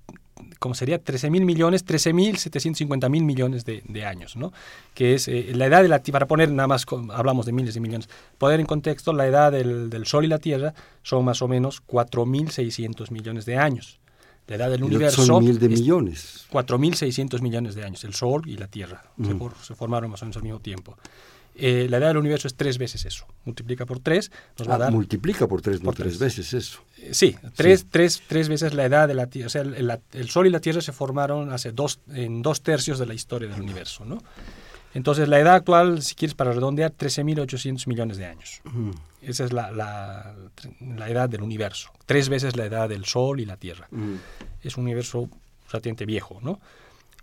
¿Cómo sería? trece mil millones, trece mil setecientos cincuenta mil millones de, de años, ¿no? Que es eh, la edad de la Tierra, para poner nada más, con, hablamos de miles de millones, poner en contexto, la edad del, del Sol y la Tierra son más o menos cuatro mil seiscientos millones de años. La edad del y universo son mil de millones. cuatro mil seiscientos millones de años, el Sol y la Tierra, mm. se, for, se formaron más o menos al mismo tiempo. Eh, la edad del universo es tres veces eso. Multiplica por tres, nos va ah, a dar... Multiplica por tres, por no tres. tres veces eso. Eh, sí, tres, sí. Tres, tres veces la edad de la Tierra. O sea, el, la, el Sol y la Tierra se formaron hace dos, en dos tercios de la historia del universo, ¿no? Entonces, la edad actual, si quieres para redondear, trece mil ochocientos millones de años. Mm. Esa es la, la, la edad del universo. Tres veces la edad del Sol y la Tierra. Mm. Es un universo relativamente viejo, ¿no?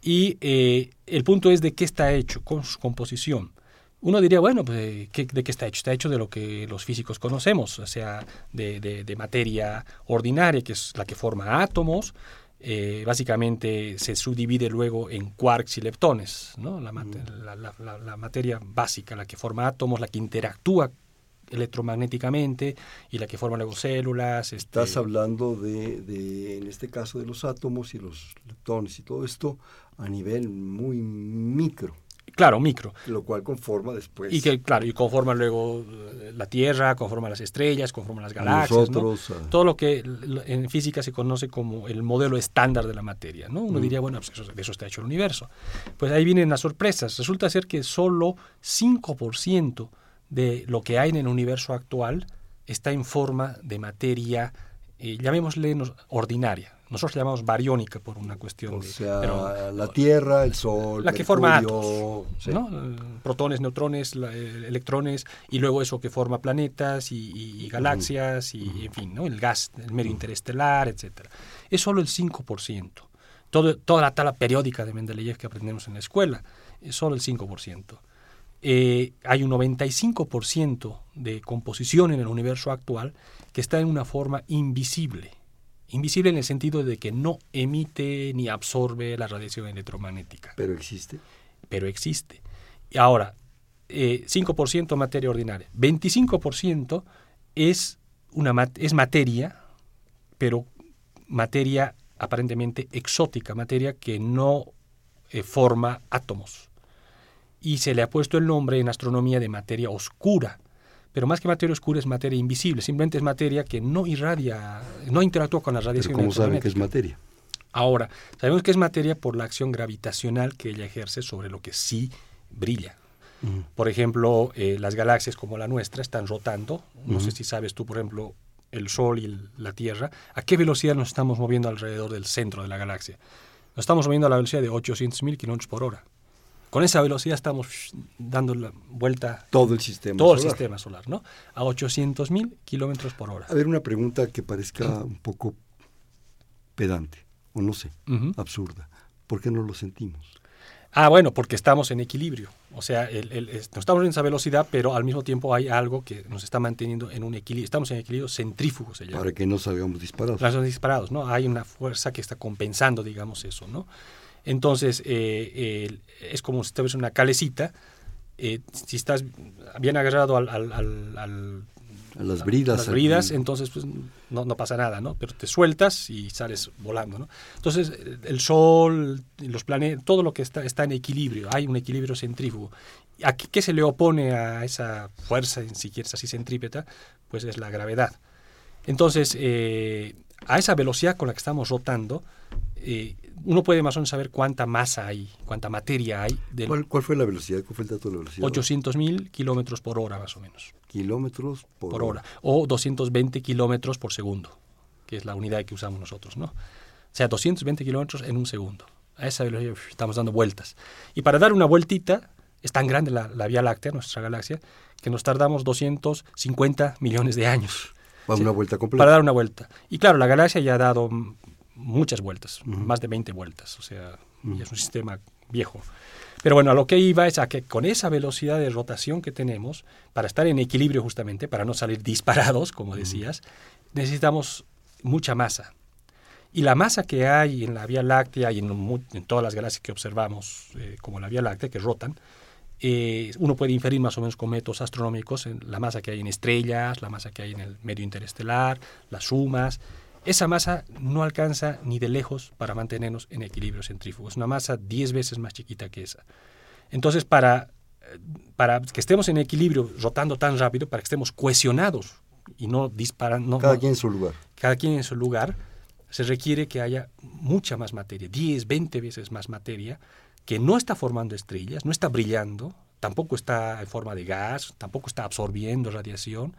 Y eh, el punto es de qué está hecho, con su composición. Uno diría, bueno, pues, ¿qué, ¿de qué está hecho? Está hecho de lo que los físicos conocemos, o sea, de, de, de materia ordinaria, que es la que forma átomos. Eh, básicamente se subdivide luego en quarks y leptones, ¿no? La, la, la, la, la materia básica, la que forma átomos, la que interactúa electromagnéticamente y la que forma luego células. Este... Estás hablando de, de, en este caso, de los átomos y los leptones y todo esto a nivel muy micro. Claro, micro. Lo cual conforma después. Y que, claro, y conforma luego la Tierra, conforma las estrellas, conforma las galaxias, nosotros, ¿no? Ah. Todo lo que en física se conoce como el modelo estándar de la materia, ¿no? Uno mm. diría, bueno, pues eso, de eso está hecho el universo. Pues ahí vienen las sorpresas. Resulta ser que solo cinco por ciento de lo que hay en el universo actual está en forma de materia, eh, llamémosle ordinaria. Nosotros la llamamos bariónica por una cuestión. O sea, de, pero, la Tierra, el Sol, la que Mercurio, forma átomos, sí. ¿no? Protones, neutrones, la, electrones, y luego eso que forma planetas y, y, y galaxias, y uh-huh. en fin, ¿no? El gas, el medio uh-huh. interestelar, etcétera. Es solo el cinco por ciento. Todo, toda la tabla periódica de Mendeleev que aprendemos en la escuela es solo el cinco por ciento. Eh, hay un noventa y cinco por ciento de composición en el universo actual que está en una forma invisible. Invisible en el sentido de que no emite ni absorbe la radiación electromagnética. Pero existe. Pero existe. Y ahora, eh, cinco por ciento materia ordinaria. veinticinco por ciento es, una mat- es materia, pero materia aparentemente exótica, materia que no eh, forma átomos. Y se le ha puesto el nombre en astronomía de materia oscura. Pero más que materia oscura es materia invisible, simplemente es materia que no irradia, no interactúa con la radiación. ¿Pero cómo saben que es materia? Ahora, sabemos que es materia por la acción gravitacional que ella ejerce sobre lo que sí brilla. Uh-huh. Por ejemplo, eh, las galaxias como la nuestra están rotando. No uh-huh. sé si sabes tú, por ejemplo, el Sol y el, la Tierra. ¿A qué velocidad nos estamos moviendo alrededor del centro de la galaxia? Nos estamos moviendo a la velocidad de ochocientos mil kilómetros por hora. Con esa velocidad estamos dando la vuelta... Todo el sistema todo solar. Todo el sistema solar, ¿no? A ochocientos mil kilómetros por hora. A ver, una pregunta que parezca uh-huh. un poco pedante, o no sé, uh-huh. absurda. ¿Por qué no lo sentimos? Ah, bueno, porque estamos en equilibrio. O sea, el, el, el, no estamos en esa velocidad, pero al mismo tiempo hay algo que nos está manteniendo en un equilibrio. Estamos en equilibrio centrífugo, se llama. Para que no salgamos disparados. No salgamos disparados, ¿no? Hay una fuerza que está compensando, digamos, eso, ¿no? Entonces, eh, eh, es como si te ves una calecita, eh, si estás bien agarrado al, al, al, al, a las bridas, a las bridas al... entonces pues, no, no pasa nada, ¿no? Pero te sueltas y sales volando, ¿no? Entonces, el Sol, los planetas, todo lo que está, está en equilibrio, hay un equilibrio centrífugo. ¿A qué, qué se le opone a esa fuerza, si quieres así centrípeta? Pues es la gravedad. Entonces, eh, a esa velocidad con la que estamos rotando, eh, uno puede más o menos saber cuánta masa hay, cuánta materia hay. Del ¿Cuál, ¿Cuál fue la velocidad? ¿Cuál fue el dato de la velocidad? ochocientos mil kilómetros por hora, más o menos. ¿Kilómetros por, por hora? O doscientos veinte kilómetros por segundo, que es la unidad que usamos nosotros, ¿no? O sea, doscientos veinte kilómetros en un segundo. A esa velocidad estamos dando vueltas. Y para dar una vueltita, es tan grande la, la Vía Láctea, nuestra galaxia, que nos tardamos doscientos cincuenta millones de años. Para sí, una vuelta completa. Para dar una vuelta. Y claro, la galaxia ya ha dado... muchas vueltas, uh-huh. más de veinte vueltas, o sea, uh-huh. ya es un sistema viejo. Pero bueno, a lo que iba es a que con esa velocidad de rotación que tenemos, para estar en equilibrio justamente, para no salir disparados, como decías, necesitamos mucha masa. Y la masa que hay en la Vía Láctea y en, en todas las galaxias que observamos, eh, como la Vía Láctea, que rotan, eh, uno puede inferir más o menos con métodos astronómicos en la masa que hay en estrellas, la masa que hay en el medio interestelar, las sumas. Esa masa no alcanza ni de lejos para mantenernos en equilibrio centrífugo. Es una masa diez veces más chiquita que esa. Entonces, para, para que estemos en equilibrio rotando tan rápido, para que estemos cohesionados y no disparando... No, cada no, quien en su lugar. Cada quien en su lugar, se requiere que haya mucha más materia, diez, veinte veces más materia, que no está formando estrellas, no está brillando, tampoco está en forma de gas, tampoco está absorbiendo radiación.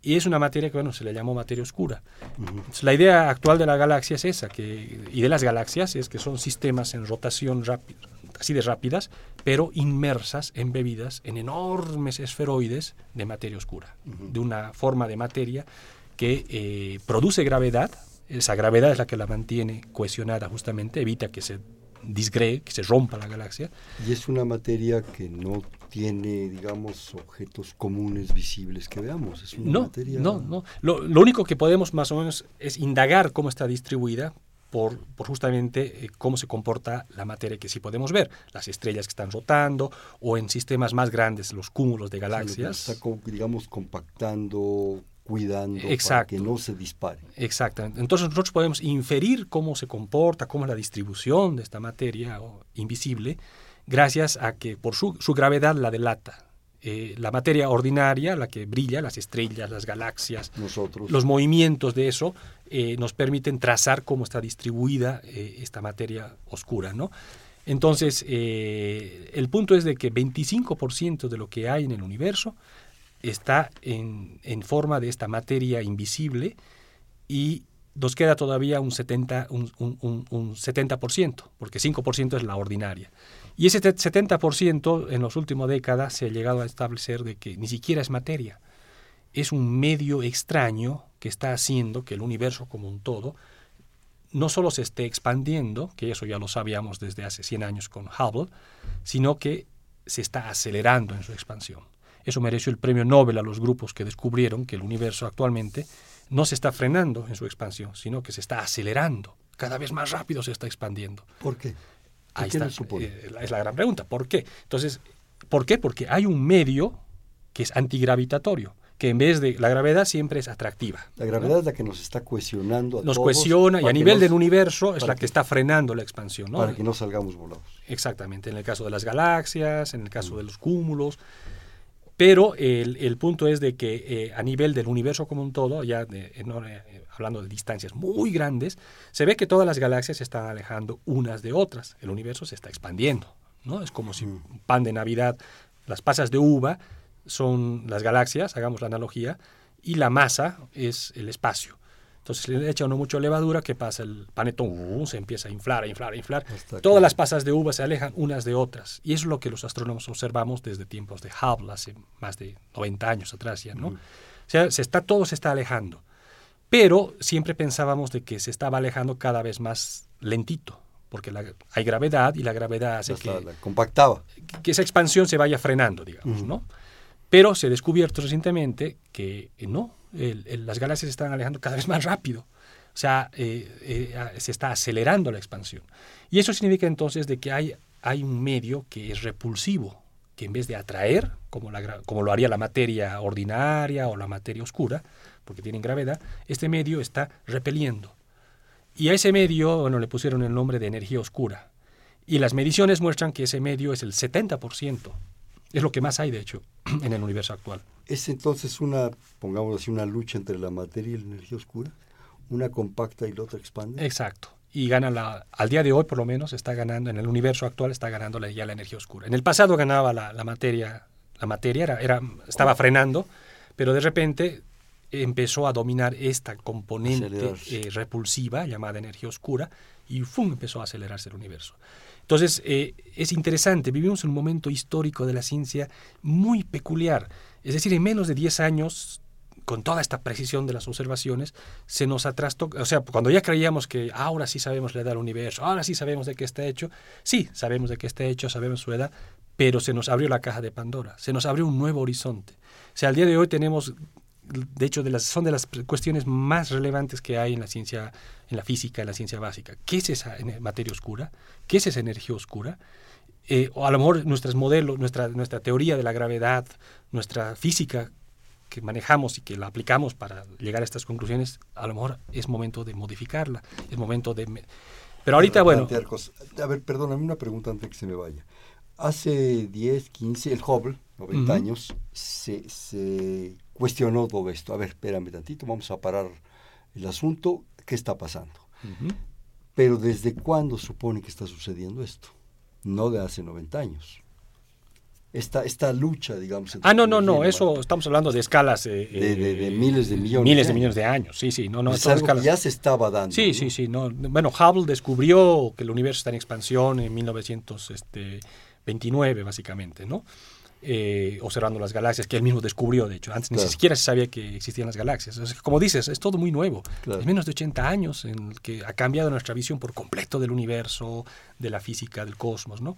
Y es una materia que, bueno, se le llamó materia oscura. Entonces, la idea actual de la galaxia es esa, que, y de las galaxias, es que son sistemas en rotación rápida, así de rápidas, pero inmersas, embebidas en enormes esferoides de materia oscura, uh-huh. de una forma de materia que eh, produce gravedad. Esa gravedad es la que la mantiene cohesionada justamente, evita que se disgregue, que se rompa la galaxia. Y es una materia que no tiene, digamos, objetos comunes visibles que veamos. Es una no, materia... No, no. Lo, lo único que podemos más o menos es indagar cómo está distribuida por, por justamente eh, cómo se comporta la materia que sí podemos ver. Las estrellas que están rotando o en sistemas más grandes, los cúmulos de galaxias. Sí, está, digamos, compactando... cuidando Exacto. para que no se dispare. Exactamente. Entonces nosotros podemos inferir cómo se comporta, cómo es la distribución de esta materia invisible, gracias a que por su, su gravedad la delata. Eh, la materia ordinaria, la que brilla, las estrellas, las galaxias, Nosotros. los movimientos de eso, eh, nos permiten trazar cómo está distribuida eh, esta materia oscura, ¿no? Entonces, eh, el punto es de que veinticinco por ciento de lo que hay en el universo está en, en forma de esta materia invisible y nos queda todavía un setenta por ciento, porque cinco por ciento es la ordinaria. Y ese setenta por ciento en las últimas décadas se ha llegado a establecer de que ni siquiera es materia. Es un medio extraño que está haciendo que el universo como un todo no solo se esté expandiendo, que eso ya lo sabíamos desde hace cien años con Hubble, sino que se está acelerando en su expansión. Eso mereció el premio Nobel a los grupos que descubrieron que el universo actualmente no se está frenando en su expansión, sino que se está acelerando. Cada vez más rápido se está expandiendo. ¿Por qué? Ahí está, eh, es la gran pregunta. ¿Por qué? Entonces, ¿por qué? Porque hay un medio que es antigravitatorio, que en vez de la gravedad siempre es atractiva. La gravedad, ¿no?, es la que nos está cohesionando a nos todos. Nos cohesiona y a nivel nos, del universo es la que, que está frenando la expansión, ¿no? Para que no salgamos volados. Exactamente. En el caso de las galaxias, en el caso mm. de los cúmulos. Pero el, el punto es de que eh, a nivel del universo como un todo, ya de, no, eh, hablando de distancias muy grandes, se ve que todas las galaxias se están alejando unas de otras. El universo se está expandiendo, ¿no? Es como si un pan de Navidad, las pasas de uva son las galaxias, hagamos la analogía, y la masa es el espacio. Entonces le echa uno mucho levadura, ¿qué pasa? El panetón uh, se empieza a inflar, a inflar, a inflar. Hasta Todas aquí. las pasas de uva se alejan unas de otras. Y eso es lo que los astrónomos observamos desde tiempos de Hubble, hace más de noventa años atrás ya, ¿no? Uh-huh. O sea, se está, todo se está alejando. Pero siempre pensábamos de que se estaba alejando cada vez más lentito, porque la, hay gravedad y la gravedad hace Hasta que... La compactaba. Que esa expansión se vaya frenando, digamos, uh-huh. ¿no? Pero se ha descubierto recientemente que eh, no, el, el, las galaxias se están alejando cada vez más rápido. O sea, eh, eh, se está acelerando la expansión. Y eso significa entonces de que hay, hay un medio que es repulsivo, que en vez de atraer, como, la, como lo haría la materia ordinaria o la materia oscura, porque tienen gravedad, este medio está repeliendo. Y a ese medio, bueno, le pusieron el nombre de energía oscura. Y las mediciones muestran que ese medio es el setenta por ciento. Es lo que más hay, de hecho, en el universo actual. ¿Es entonces una, pongamos así, una lucha entre la materia y la energía oscura? ¿Una compacta y la otra expande? Exacto. Y gana la, al día de hoy, por lo menos, está ganando, en el universo actual, está ganando la, ya la energía oscura. En el pasado ganaba la, la materia, la materia era, era, estaba frenando, pero de repente empezó a dominar esta componente eh, repulsiva llamada energía oscura y ¡fum! Empezó a acelerarse el universo. Entonces, eh, es interesante, vivimos un momento histórico de la ciencia muy peculiar. Es decir, en menos de diez años con toda esta precisión de las observaciones, se nos atrastó. O sea, cuando ya creíamos que ahora sí sabemos la edad del universo, ahora sí sabemos de qué está hecho, sí, sabemos de qué está hecho, sabemos su edad, pero se nos abrió la caja de Pandora, se nos abrió un nuevo horizonte. O sea, al día de hoy tenemos, de hecho, de las, son de las cuestiones más relevantes que hay en la ciencia, en la física, en la ciencia básica. ¿Qué es esa materia oscura? ¿Qué es esa energía oscura? Eh, o a lo mejor nuestros modelos, nuestra, nuestra teoría de la gravedad, nuestra física que manejamos y que la aplicamos para llegar a estas conclusiones, a lo mejor es momento de modificarla, es momento de... Me... Pero ahorita, bueno... Cosas. A ver, perdóname una pregunta antes que se me vaya. Hace diez, quince, el Hubble, noventa uh-huh. años, se, se cuestionó todo esto. A ver, espérame tantito, vamos a parar el asunto, ¿qué está pasando? Uh-huh. Pero ¿desde cuándo supone que está sucediendo esto? No de hace noventa años. Esta, esta lucha, digamos... Ah, no, no, no, eso estamos hablando de escalas... Eh, de, de, de miles de millones. Miles de millones de años, sí, sí. No, no, es algo escalas. Que ya se estaba dando. Sí, ¿no? sí, sí. No. Bueno, Hubble descubrió que el universo está en expansión en mil novecientos veintinueve, básicamente, ¿no? Eh, observando las galaxias, que él mismo descubrió, de hecho. Antes claro. ni siquiera se sabía que existían las galaxias. O sea, como dices, es todo muy nuevo. Claro. Es menos de ochenta años en el que ha cambiado nuestra visión por completo del universo, de la física, del cosmos, ¿no?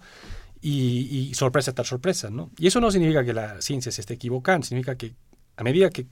Y, y sorpresa tras sorpresa, ¿no? Y eso no significa que la ciencia se esté equivocando, significa que a medida que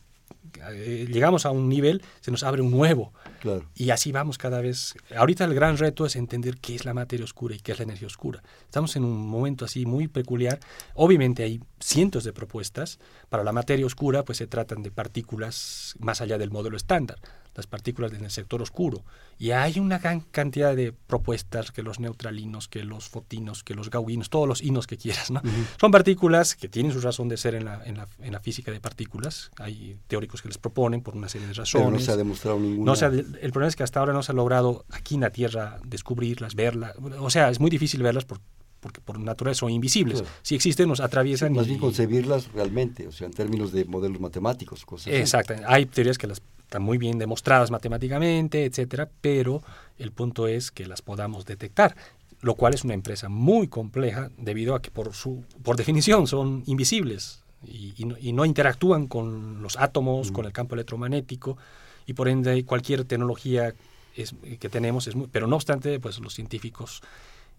eh, llegamos a un nivel, se nos abre un nuevo. Claro. Y así vamos cada vez. Ahorita el gran reto es entender qué es la materia oscura y qué es la energía oscura. Estamos en un momento así muy peculiar. Obviamente hay cientos de propuestas. Para la materia oscura, pues se tratan de partículas más allá del modelo estándar, las partículas en el sector oscuro. Y hay una gran cantidad de propuestas, que los neutralinos, que los fotinos, que los gauguinos, todos los inos que quieras, ¿no? Uh-huh. Son partículas que tienen su razón de ser en la, en, la, en la física de partículas. Hay teóricos que les proponen por una serie de razones. Pero no se ha demostrado ninguna. No se ha, el problema es que hasta ahora no se ha logrado aquí en la Tierra descubrirlas, verlas. O sea, es muy difícil verlas por porque por naturaleza son invisibles. Claro. Si existen, nos atraviesan. Sí, más bien y, concebirlas realmente, o sea, en términos de modelos matemáticos. Cosas exactamente. Así. Hay teorías que las están muy bien demostradas matemáticamente, etcétera, pero el punto es que las podamos detectar, lo cual es una empresa muy compleja debido a que por su por definición son invisibles y, y, no, y no interactúan con los átomos, mm. con el campo electromagnético, y por ende cualquier tecnología es, que tenemos es muy... Pero no obstante, pues los científicos...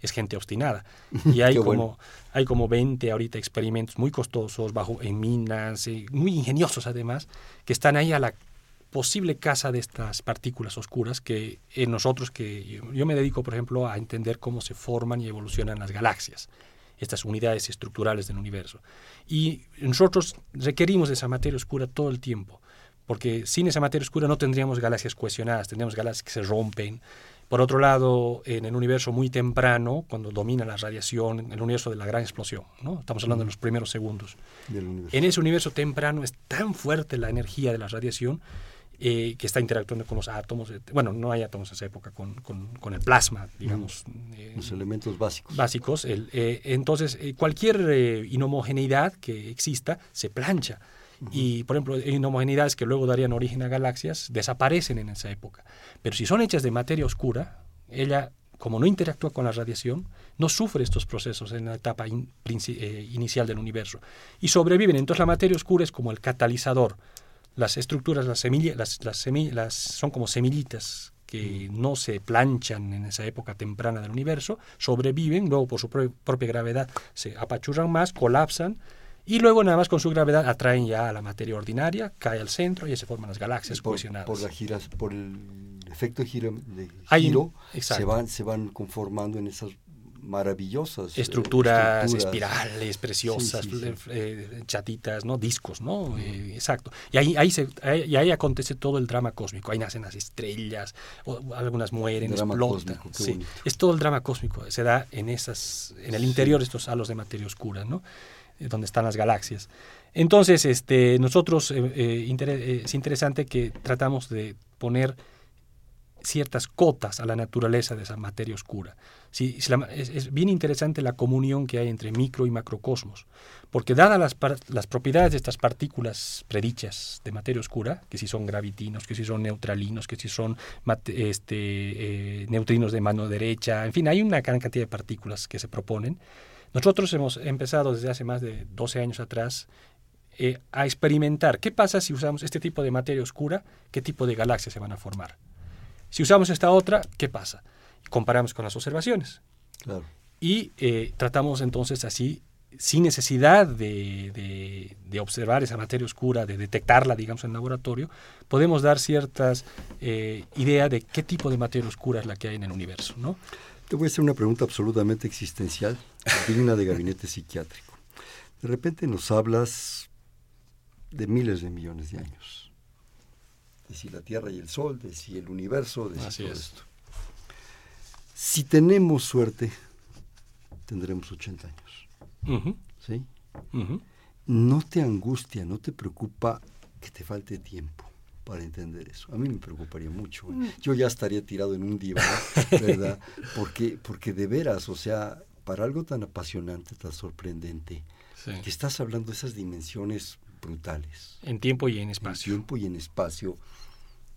es gente obstinada. Y hay, como, bueno. hay como veinte ahorita experimentos muy costosos, bajo en minas, eh, muy ingeniosos además, que están ahí a la posible caza de estas partículas oscuras que eh, nosotros, que yo, yo me dedico, por ejemplo, a entender cómo se forman y evolucionan las galaxias, estas unidades estructurales del universo. Y nosotros requerimos de esa materia oscura todo el tiempo, porque sin esa materia oscura no tendríamos galaxias cohesionadas, tendríamos galaxias que se rompen. Por otro lado, en el universo muy temprano, cuando domina la radiación, el universo de la gran explosión, ¿no? Estamos hablando de los primeros segundos. En ese universo temprano es tan fuerte la energía de la radiación eh, que está interactuando con los átomos. Bueno, no hay átomos en esa época, con, con, con el plasma, digamos. Eh, los elementos básicos. Básicos. El, eh, entonces, eh, cualquier eh, inhomogeneidad que exista se plancha. Y, por ejemplo, inhomogeneidades que luego darían origen a galaxias desaparecen en esa época. Pero si son hechas de materia oscura, ella, como no interactúa con la radiación, no sufre estos procesos en la etapa in, eh, inicial del universo. Y sobreviven. Entonces, la materia oscura es como el catalizador. Las estructuras, las semillas, las, las semillas las, son como semillitas que no se planchan en esa época temprana del universo, sobreviven, luego por su pro- propia gravedad se apachurran más, colapsan, y luego nada más con su gravedad atraen ya a la materia ordinaria, cae al centro y se forman las galaxias por, cohesionadas. Por, la gira, por el efecto giro, de giro Ahí, se, van, se van conformando en esas maravillosas estructuras, eh, estructuras. espirales, preciosas, sí, sí, sí. Eh, chatitas, ¿no? Discos, ¿no? Uh-huh. Eh, exacto. Y ahí, ahí, se, ahí, y ahí acontece todo el drama cósmico. Ahí nacen las estrellas, o, algunas mueren, explotan. Cósmico, sí. Es todo el drama cósmico. Se da en esas, en el interior de sí. estos halos de materia oscura, ¿no? Donde están las galaxias. Entonces, este, nosotros, eh, eh, inter- eh, es interesante que tratamos de poner ciertas cotas a la naturaleza de esa materia oscura. Si, si la, es, es bien interesante la comunión que hay entre micro y macrocosmos, porque dadas las, par- las propiedades de estas partículas predichas de materia oscura, que si son gravitinos, que si son neutralinos, que si son mate- este, eh, neutrinos de mano derecha, en fin, hay una gran cantidad de partículas que se proponen. Nosotros hemos empezado desde hace más de doce años atrás eh, a experimentar qué pasa si usamos este tipo de materia oscura, qué tipo de galaxias se van a formar. Si usamos esta otra, ¿qué pasa? Comparamos con las observaciones. Claro. Y eh, tratamos entonces así, sin necesidad de, de, de observar esa materia oscura, de detectarla, digamos, en el laboratorio, podemos dar ciertas eh, ideas de qué tipo de materia oscura es la que hay en el universo, ¿no? Te voy a hacer una pregunta absolutamente existencial, digna de gabinete psiquiátrico. De repente nos hablas de miles de millones de años, de si la Tierra y el Sol, de si el universo, de si todo esto. Si tenemos suerte, tendremos ochenta años. Uh-huh. ¿Sí? Uh-huh. No te angustia, no te preocupa que te falte tiempo para entender eso. A mí me preocuparía mucho. ¿eh? Yo ya estaría tirado en un diván, ¿verdad? Porque, porque de veras, o sea, para algo tan apasionante, tan sorprendente, sí, que estás hablando de esas dimensiones brutales. En tiempo y en espacio. En tiempo y en espacio.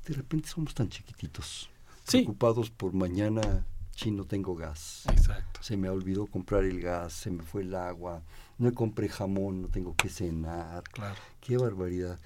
De repente somos tan chiquititos, sí, preocupados por mañana. Sí, no tengo gas. Exacto. Se me olvidó comprar el gas, se me fue el agua, no compré jamón, no tengo que cenar. Claro. Qué barbaridad.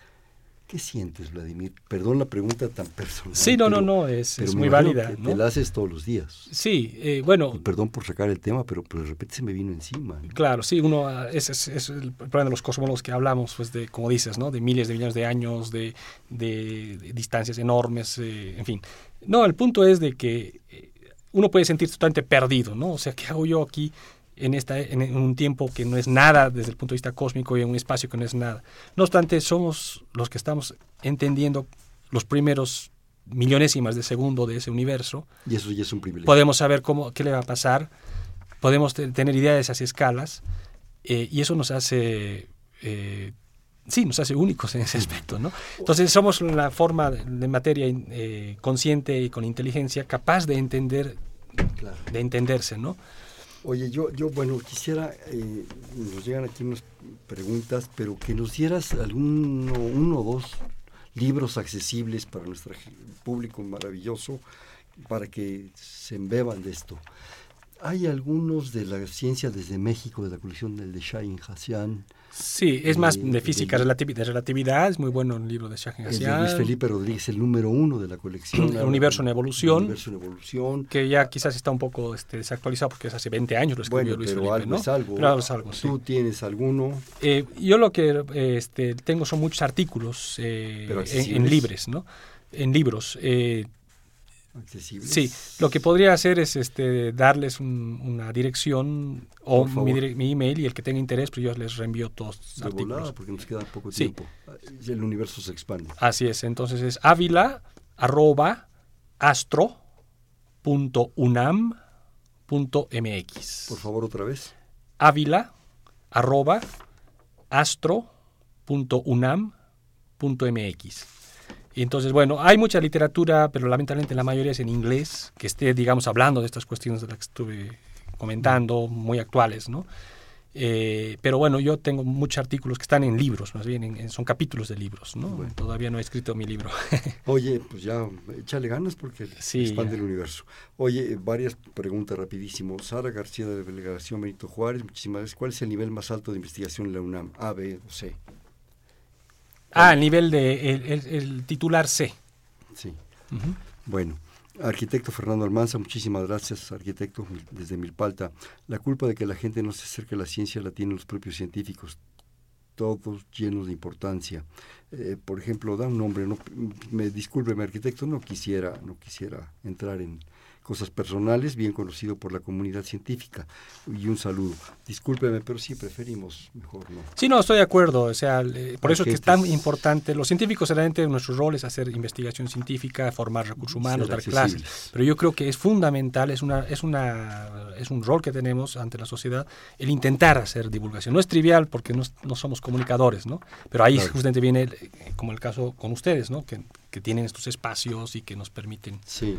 ¿Qué sientes, Vladimir? Perdón la pregunta tan personal. Sí, no, pero, no, no, es, pero es muy válida, ¿no? Te la haces todos los días. Sí, eh, bueno. Y perdón por sacar el tema, pero, pero de repente se me vino encima, ¿no? Claro, sí, uno es, es, es el problema de los cosmólogos que hablamos, pues de, como dices, ¿no? De miles de millones de años, de, de, de distancias enormes, eh, en fin. No, el punto es de que eh, uno puede sentirse totalmente perdido, ¿no? O sea, ¿qué hago yo aquí en, esta, en un tiempo que no es nada desde el punto de vista cósmico y en un espacio que no es nada? No obstante, somos los que estamos entendiendo los primeros millonésimas de segundo de ese universo. Y eso ya es un privilegio. Podemos saber cómo, qué le va a pasar, podemos t- tener idea de esas escalas, eh, y eso nos hace... Eh, Sí, nos hace únicos en ese aspecto, ¿no? Entonces somos la forma de materia eh, consciente y con inteligencia capaz de entender, claro, de entenderse, ¿no? Oye, yo, yo bueno, quisiera, eh, nos llegan aquí unas preguntas, pero que nos dieras alguno, uno o dos libros accesibles para nuestro público maravilloso, para que se embeban de esto. Hay algunos de la ciencia desde México, de la colección del de Shahin Hassan. Sí, es más de, de física de, relativi- de relatividad, es muy bueno el libro de Shahin Hassan. Luis Felipe Rodríguez, el número uno de la colección. El universo en evolución. El universo en evolución. Que ya quizás está un poco este, desactualizado porque es hace veinte años lo escribió, bueno, Luis Felipe. Algo, ¿no? Es algo. Pero algo es algo. ¿Tú sí tienes alguno? Eh, yo lo que este, tengo son muchos artículos eh, en, en libres, ¿no? En libros. Eh, Accesibles. Sí, lo que podría hacer es este, darles un, una dirección o mi, mi email, y el que tenga interés, pues yo les reenvío todos los artículos. Volada, porque nos queda poco sí. tiempo. El universo se expande. Así es, entonces es ávila arroba astro punto unam punto mx. Por favor, otra vez. Ávila arroba astro punto unam punto mx. Entonces, bueno, hay mucha literatura, pero lamentablemente la mayoría es en inglés, que esté, digamos, hablando de estas cuestiones de las que estuve comentando, muy actuales, ¿no? Eh, pero bueno, yo tengo muchos artículos que están en libros, más bien en, en, son capítulos de libros, ¿no? Bueno. Todavía no he escrito mi libro. Oye, pues ya, échale ganas porque sí, expande ya el universo. Oye, varias preguntas rapidísimo. Sara García, de la Delegación Benito Juárez, muchísimas gracias. ¿Cuál es el nivel más alto de investigación en la UNAM? A, B o C. Ah, el nivel de el, el, el titular C. Sí. Uh-huh. Bueno, arquitecto Fernando Almanza, muchísimas gracias, arquitecto, desde Milpalta. La culpa de que la gente no se acerque a la ciencia la tienen los propios científicos, todos llenos de importancia. Eh, por ejemplo, da un nombre, no, me discúlpeme, arquitecto, no quisiera, no quisiera entrar en cosas personales, bien conocido por la comunidad científica. Y un saludo. Discúlpeme, pero sí preferimos mejor no. Sí, no, estoy de acuerdo. O sea, eh, por eso es que es tan importante. Los científicos, realmente, nuestro rol es hacer investigación científica, formar recursos humanos, dar accesibles clases. Pero yo creo que es fundamental, es una, es una, es un rol que tenemos ante la sociedad, el intentar hacer divulgación. No es trivial porque no, no somos comunicadores, ¿no? Pero ahí claro, justamente viene, el, como el caso con ustedes, ¿no? Que, que tienen estos espacios y que nos permiten. Sí.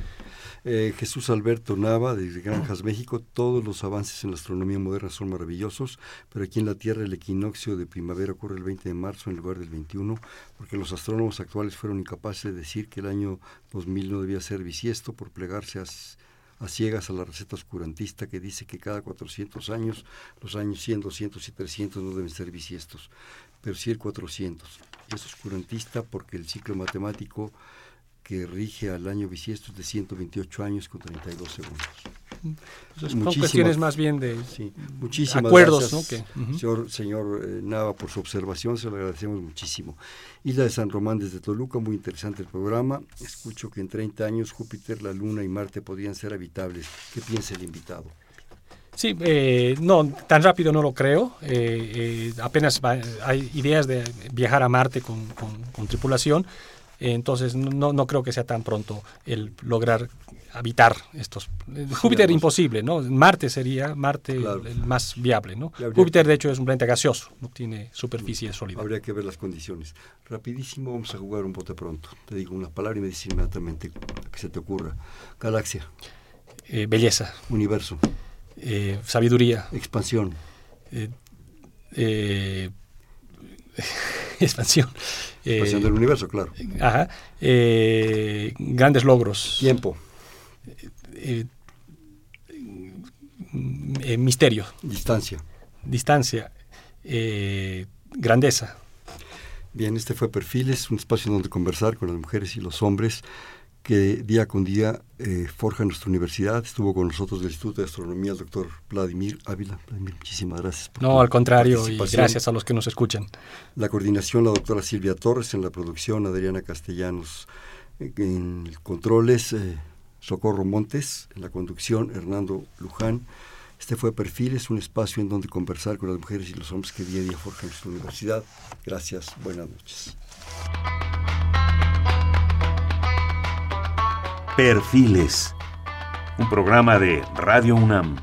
Eh, Jesús Alberto Nava, de Granjas, México. Todos los avances en la astronomía moderna son maravillosos, pero aquí en la Tierra el equinoccio de primavera ocurre el veinte de marzo en lugar del veintiuno, porque los astrónomos actuales fueron incapaces de decir que el año dos mil no debía ser bisiesto por plegarse a a ciegas a la receta oscurantista que dice que cada cuatrocientos años, los años cien, doscientos y trescientos no deben ser bisiestos, pero sí el cuatrocientos. Es oscurantista porque el ciclo matemático que rige al año bisiesto es de ciento veintiocho años con treinta y dos segundos. Entonces, son cuestiones más bien de sí, acuerdos, gracias, ¿no? Okay. Uh-huh. señor, señor eh, Nava, por su observación, se lo agradecemos muchísimo. Isla de San Román desde Toluca, muy interesante el programa. Escucho que en treinta años Júpiter, la Luna y Marte podrían ser habitables. ¿Qué piensa el invitado? Sí, eh, no, tan rápido no lo creo. Eh, eh, apenas va, hay ideas de viajar a Marte con, con, con tripulación. Entonces, no, no creo que sea tan pronto el lograr habitar estos. Júpiter sí, imposible, ¿no? Marte sería Marte claro. el más viable, ¿no? Júpiter, que... de hecho, es un planeta gaseoso, no tiene superficie sólida. Habría que ver las condiciones. Rapidísimo, vamos a jugar un bote pronto. Te digo una palabra y me dices inmediatamente que se te ocurra. Galaxia. Eh, belleza. Universo. Eh, sabiduría. Expansión. Eh, eh, expansión. Expansión eh, del universo, claro. Ajá. Eh, grandes logros. Tiempo. Eh, eh, eh, misterio. Distancia. Distancia. Eh, grandeza. Bien, este fue Perfiles, un espacio donde conversar con las mujeres y los hombres que día con día eh, forja nuestra universidad. Estuvo con nosotros del Instituto de Astronomía el doctor Vladimir Ávila. Vladimir, muchísimas gracias por No, al contrario, y gracias a los que nos escuchan. La coordinación, la doctora Silvia Torres, en la producción, Adriana Castellanos, en controles, eh, Socorro Montes, en la conducción, Hernando Luján. Este fue Perfiles, un espacio en donde conversar con las mujeres y los hombres que día a día forjan nuestra universidad. Gracias, buenas noches. Perfiles, un programa de Radio UNAM.